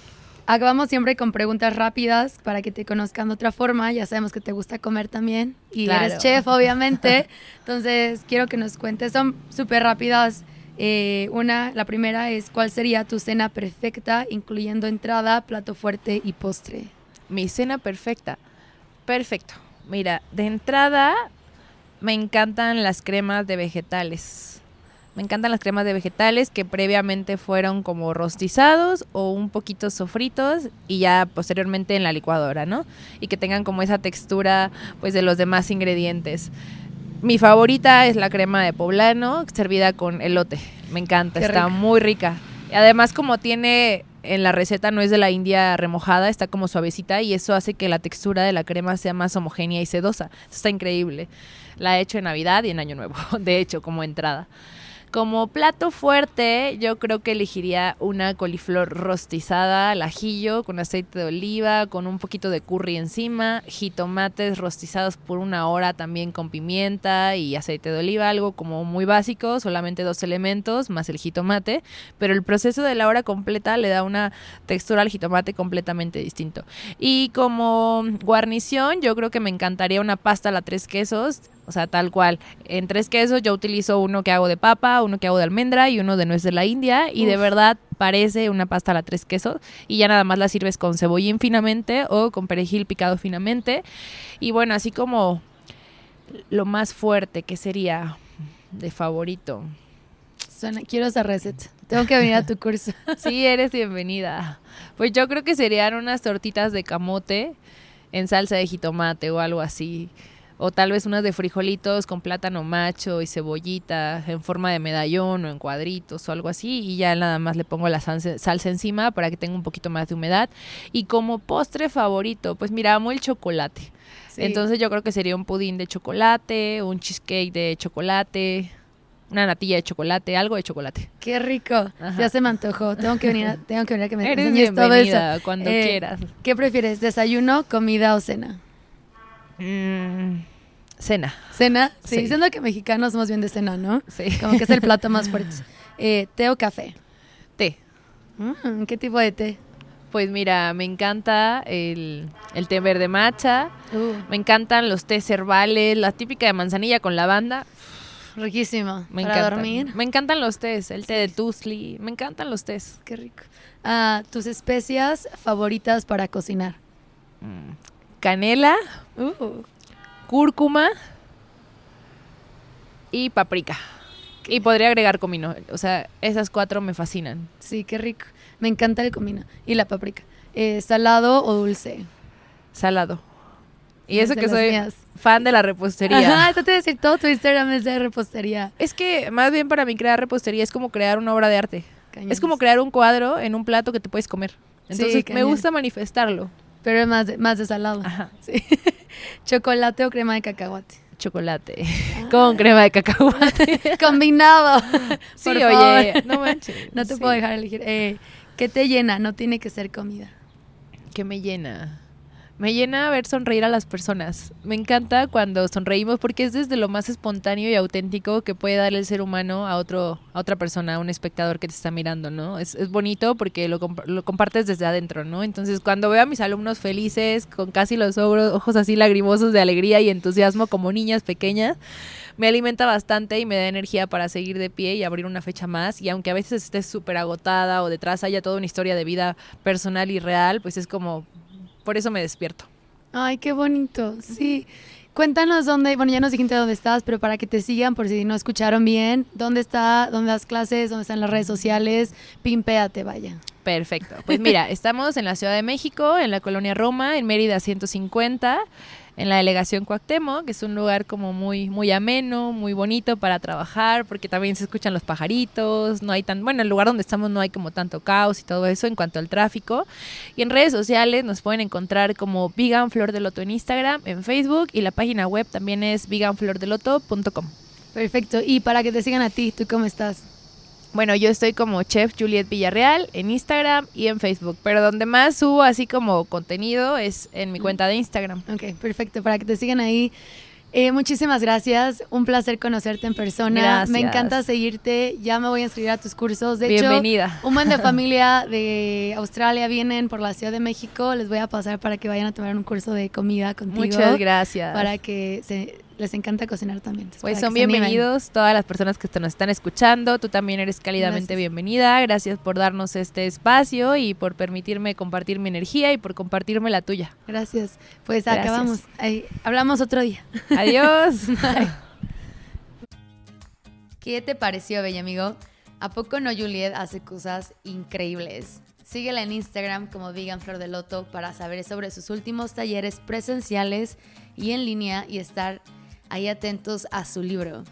Acabamos siempre con preguntas rápidas para que te conozcan de otra forma. Ya sabemos que te gusta comer también y eres chef, obviamente. Entonces, quiero que nos cuentes. Son súper rápidas. La primera es, ¿cuál sería tu cena perfecta, incluyendo entrada, plato fuerte y postre? Mi cena perfecta. Perfecto. Mira, de entrada... Me encantan las cremas de vegetales. Me encantan las cremas de vegetales que previamente fueron como rostizados o un poquito sofritos y ya posteriormente en la licuadora, ¿no? Y que tengan como esa textura, pues, de los demás ingredientes. Mi favorita es la crema de poblano servida con elote. Me encanta, está muy rica. Y además, como tiene... En la receta no es de la India remojada, está como suavecita y eso hace que la textura de la crema sea más homogénea y sedosa. Eso está increíble. La he hecho en Navidad y en Año Nuevo, de hecho, como entrada. Como plato fuerte, yo creo que elegiría una coliflor rostizada al ajillo, con aceite de oliva, con un poquito de curry encima, jitomates rostizados por 1 hora también con pimienta y aceite de oliva, algo como muy básico, solamente 2 elementos más el jitomate, pero el proceso de la hora completa le da una textura al jitomate completamente distinto. Y como guarnición, yo creo que me encantaría una pasta a la 3 quesos, o sea, tal cual. En 3 quesos yo utilizo uno que hago de papa, uno que hago de almendra y uno de nuez de la India. Y de verdad parece una pasta a la 3 quesos. Y ya nada más la sirves con cebollín finamente o con perejil picado finamente. Y bueno, así como lo más fuerte, que sería de favorito. Quiero esa receta. Tengo que venir a tu curso. Sí, eres bienvenida. Pues yo creo que serían unas tortitas de camote en salsa de jitomate o algo así. O tal vez unas de frijolitos con plátano macho y cebollita en forma de medallón o en cuadritos o algo así. Y ya nada más le pongo la salsa encima para que tenga un poquito más de humedad. Y como postre favorito, pues mira, amo el chocolate. Sí. Entonces yo creo que sería un pudín de chocolate, un cheesecake de chocolate, una natilla de chocolate, algo de chocolate. ¡Qué rico! Ajá. Ya se me antojó. Tengo que venir a que me enseñes todo eso. Eres bienvenida cuando quieras. ¿Qué prefieres, desayuno, comida o cena? Cena. ¿Cena? Sí, diciendo que mexicanos somos bien de cena, ¿no? Sí. Como que es el plato más fuerte. ¿Té o café? Té. ¿Qué tipo de té? Pues mira, me encanta el té verde matcha. Me encantan los tés herbales, la típica de manzanilla con lavanda. Riquísimo. Me para encantan. Dormir. Me encantan los tés, el té de Tuzli. Me encantan los tés. Qué rico. ¿Tus especias favoritas para cocinar? Canela, cúrcuma y paprika. Y podría agregar comino. O sea, esas 4 me fascinan. Sí, qué rico. Me encanta el comino y la paprika. ¿Salado o dulce? Salado. Y eso que soy fan de la repostería. Ajá, te voy a decir, todo tu Instagram es de repostería. Es que más bien para mí crear repostería es como crear una obra de arte. Cañones. Es como crear un cuadro en un plato que te puedes comer. Entonces sí, me gusta manifestarlo. Pero es más de salado. Ajá. Sí. ¿Chocolate o crema de cacahuate? Chocolate. Con crema de cacahuate. Combinado. Sí, por oye, favor. No manches. No te puedo dejar elegir. ¿Qué te llena? No tiene que ser comida. ¿Qué me llena? Me llena ver sonreír a las personas. Me encanta cuando sonreímos porque es desde lo más espontáneo y auténtico que puede dar el ser humano a otra persona, a un espectador que te está mirando, ¿no? Es bonito porque lo compartes desde adentro, ¿no? Entonces, cuando veo a mis alumnos felices, con casi los ojos así lagrimosos de alegría y entusiasmo como niñas pequeñas, me alimenta bastante y me da energía para seguir de pie y abrir una fecha más. Y aunque a veces estés súper agotada o detrás haya toda una historia de vida personal y real, pues es como... Por eso me despierto. Ay, qué bonito, sí. Cuéntanos dónde, bueno, ya nos dijiste dónde estás, pero para que te sigan, por si no escucharon bien, dónde das clases, dónde están las redes sociales, pimpéate, vaya. Perfecto, pues mira, estamos en la Ciudad de México, en la Colonia Roma, en Mérida 150, en la delegación Cuauhtémoc, que es un lugar como muy, muy ameno, muy bonito para trabajar, porque también se escuchan los pajaritos, no hay tan, bueno, el lugar donde estamos no hay como tanto caos y todo eso en cuanto al tráfico. Y en redes sociales nos pueden encontrar como Vegan Flor de Loto en Instagram, en Facebook, y la página web también es veganflordeloto.com. Perfecto, y para que te sigan a ti, ¿tú cómo estás? Bueno, yo estoy como Chef Julieth Villarreal en Instagram y en Facebook, pero donde más subo así como contenido es en mi cuenta de Instagram. Ok, perfecto, para que te sigan ahí. Muchísimas gracias, un placer conocerte en persona. Gracias. Me encanta seguirte, ya me voy a inscribir a tus cursos. De Bienvenida. Hecho, un buen de familia de Australia vienen por la Ciudad de México, les voy a pasar para que vayan a tomar un curso de comida contigo. Muchas gracias. Para que les encanta cocinar también. Pues son bienvenidos todas las personas que nos están escuchando, tú también eres cálidamente bienvenida, gracias por darnos este espacio y por permitirme compartir mi energía y por compartirme la tuya. Gracias, pues acabamos, hablamos otro día. Adiós. ¿Qué te pareció, bella amigo? ¿A poco no Julieth hace cosas increíbles? Síguela en Instagram como Vegan Flor de Loto para saber sobre sus últimos talleres presenciales y en línea y estar ahí atentos a su libro.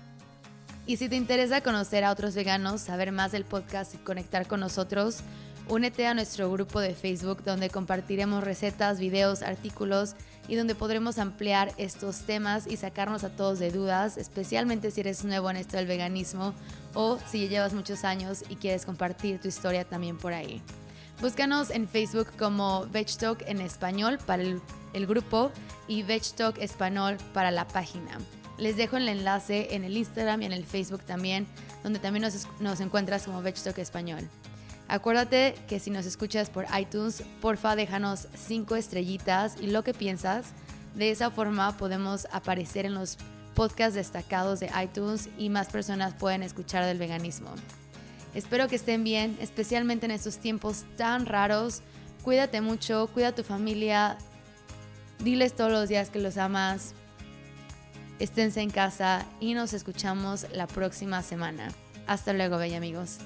Y si te interesa conocer a otros veganos, saber más del podcast y conectar con nosotros, únete a nuestro grupo de Facebook donde compartiremos recetas, videos, artículos y donde podremos ampliar estos temas y sacarnos a todos de dudas, especialmente si eres nuevo en esto del veganismo o si llevas muchos años y quieres compartir tu historia también por ahí. Búscanos en Facebook como Veg Talk en español para el grupo y Veg Talk Español para la página. Les dejo el enlace en el Instagram y en el Facebook también, donde también nos encuentras como Veg Talk Español. Acuérdate que si nos escuchas por iTunes, porfa déjanos 5 estrellitas y lo que piensas. De esa forma podemos aparecer en los podcasts destacados de iTunes y más personas pueden escuchar del veganismo. Espero que estén bien, especialmente en estos tiempos tan raros. Cuídate mucho, cuida a tu familia, diles todos los días que los amas. Esténse en casa y nos escuchamos la próxima semana. Hasta luego, bella amigos.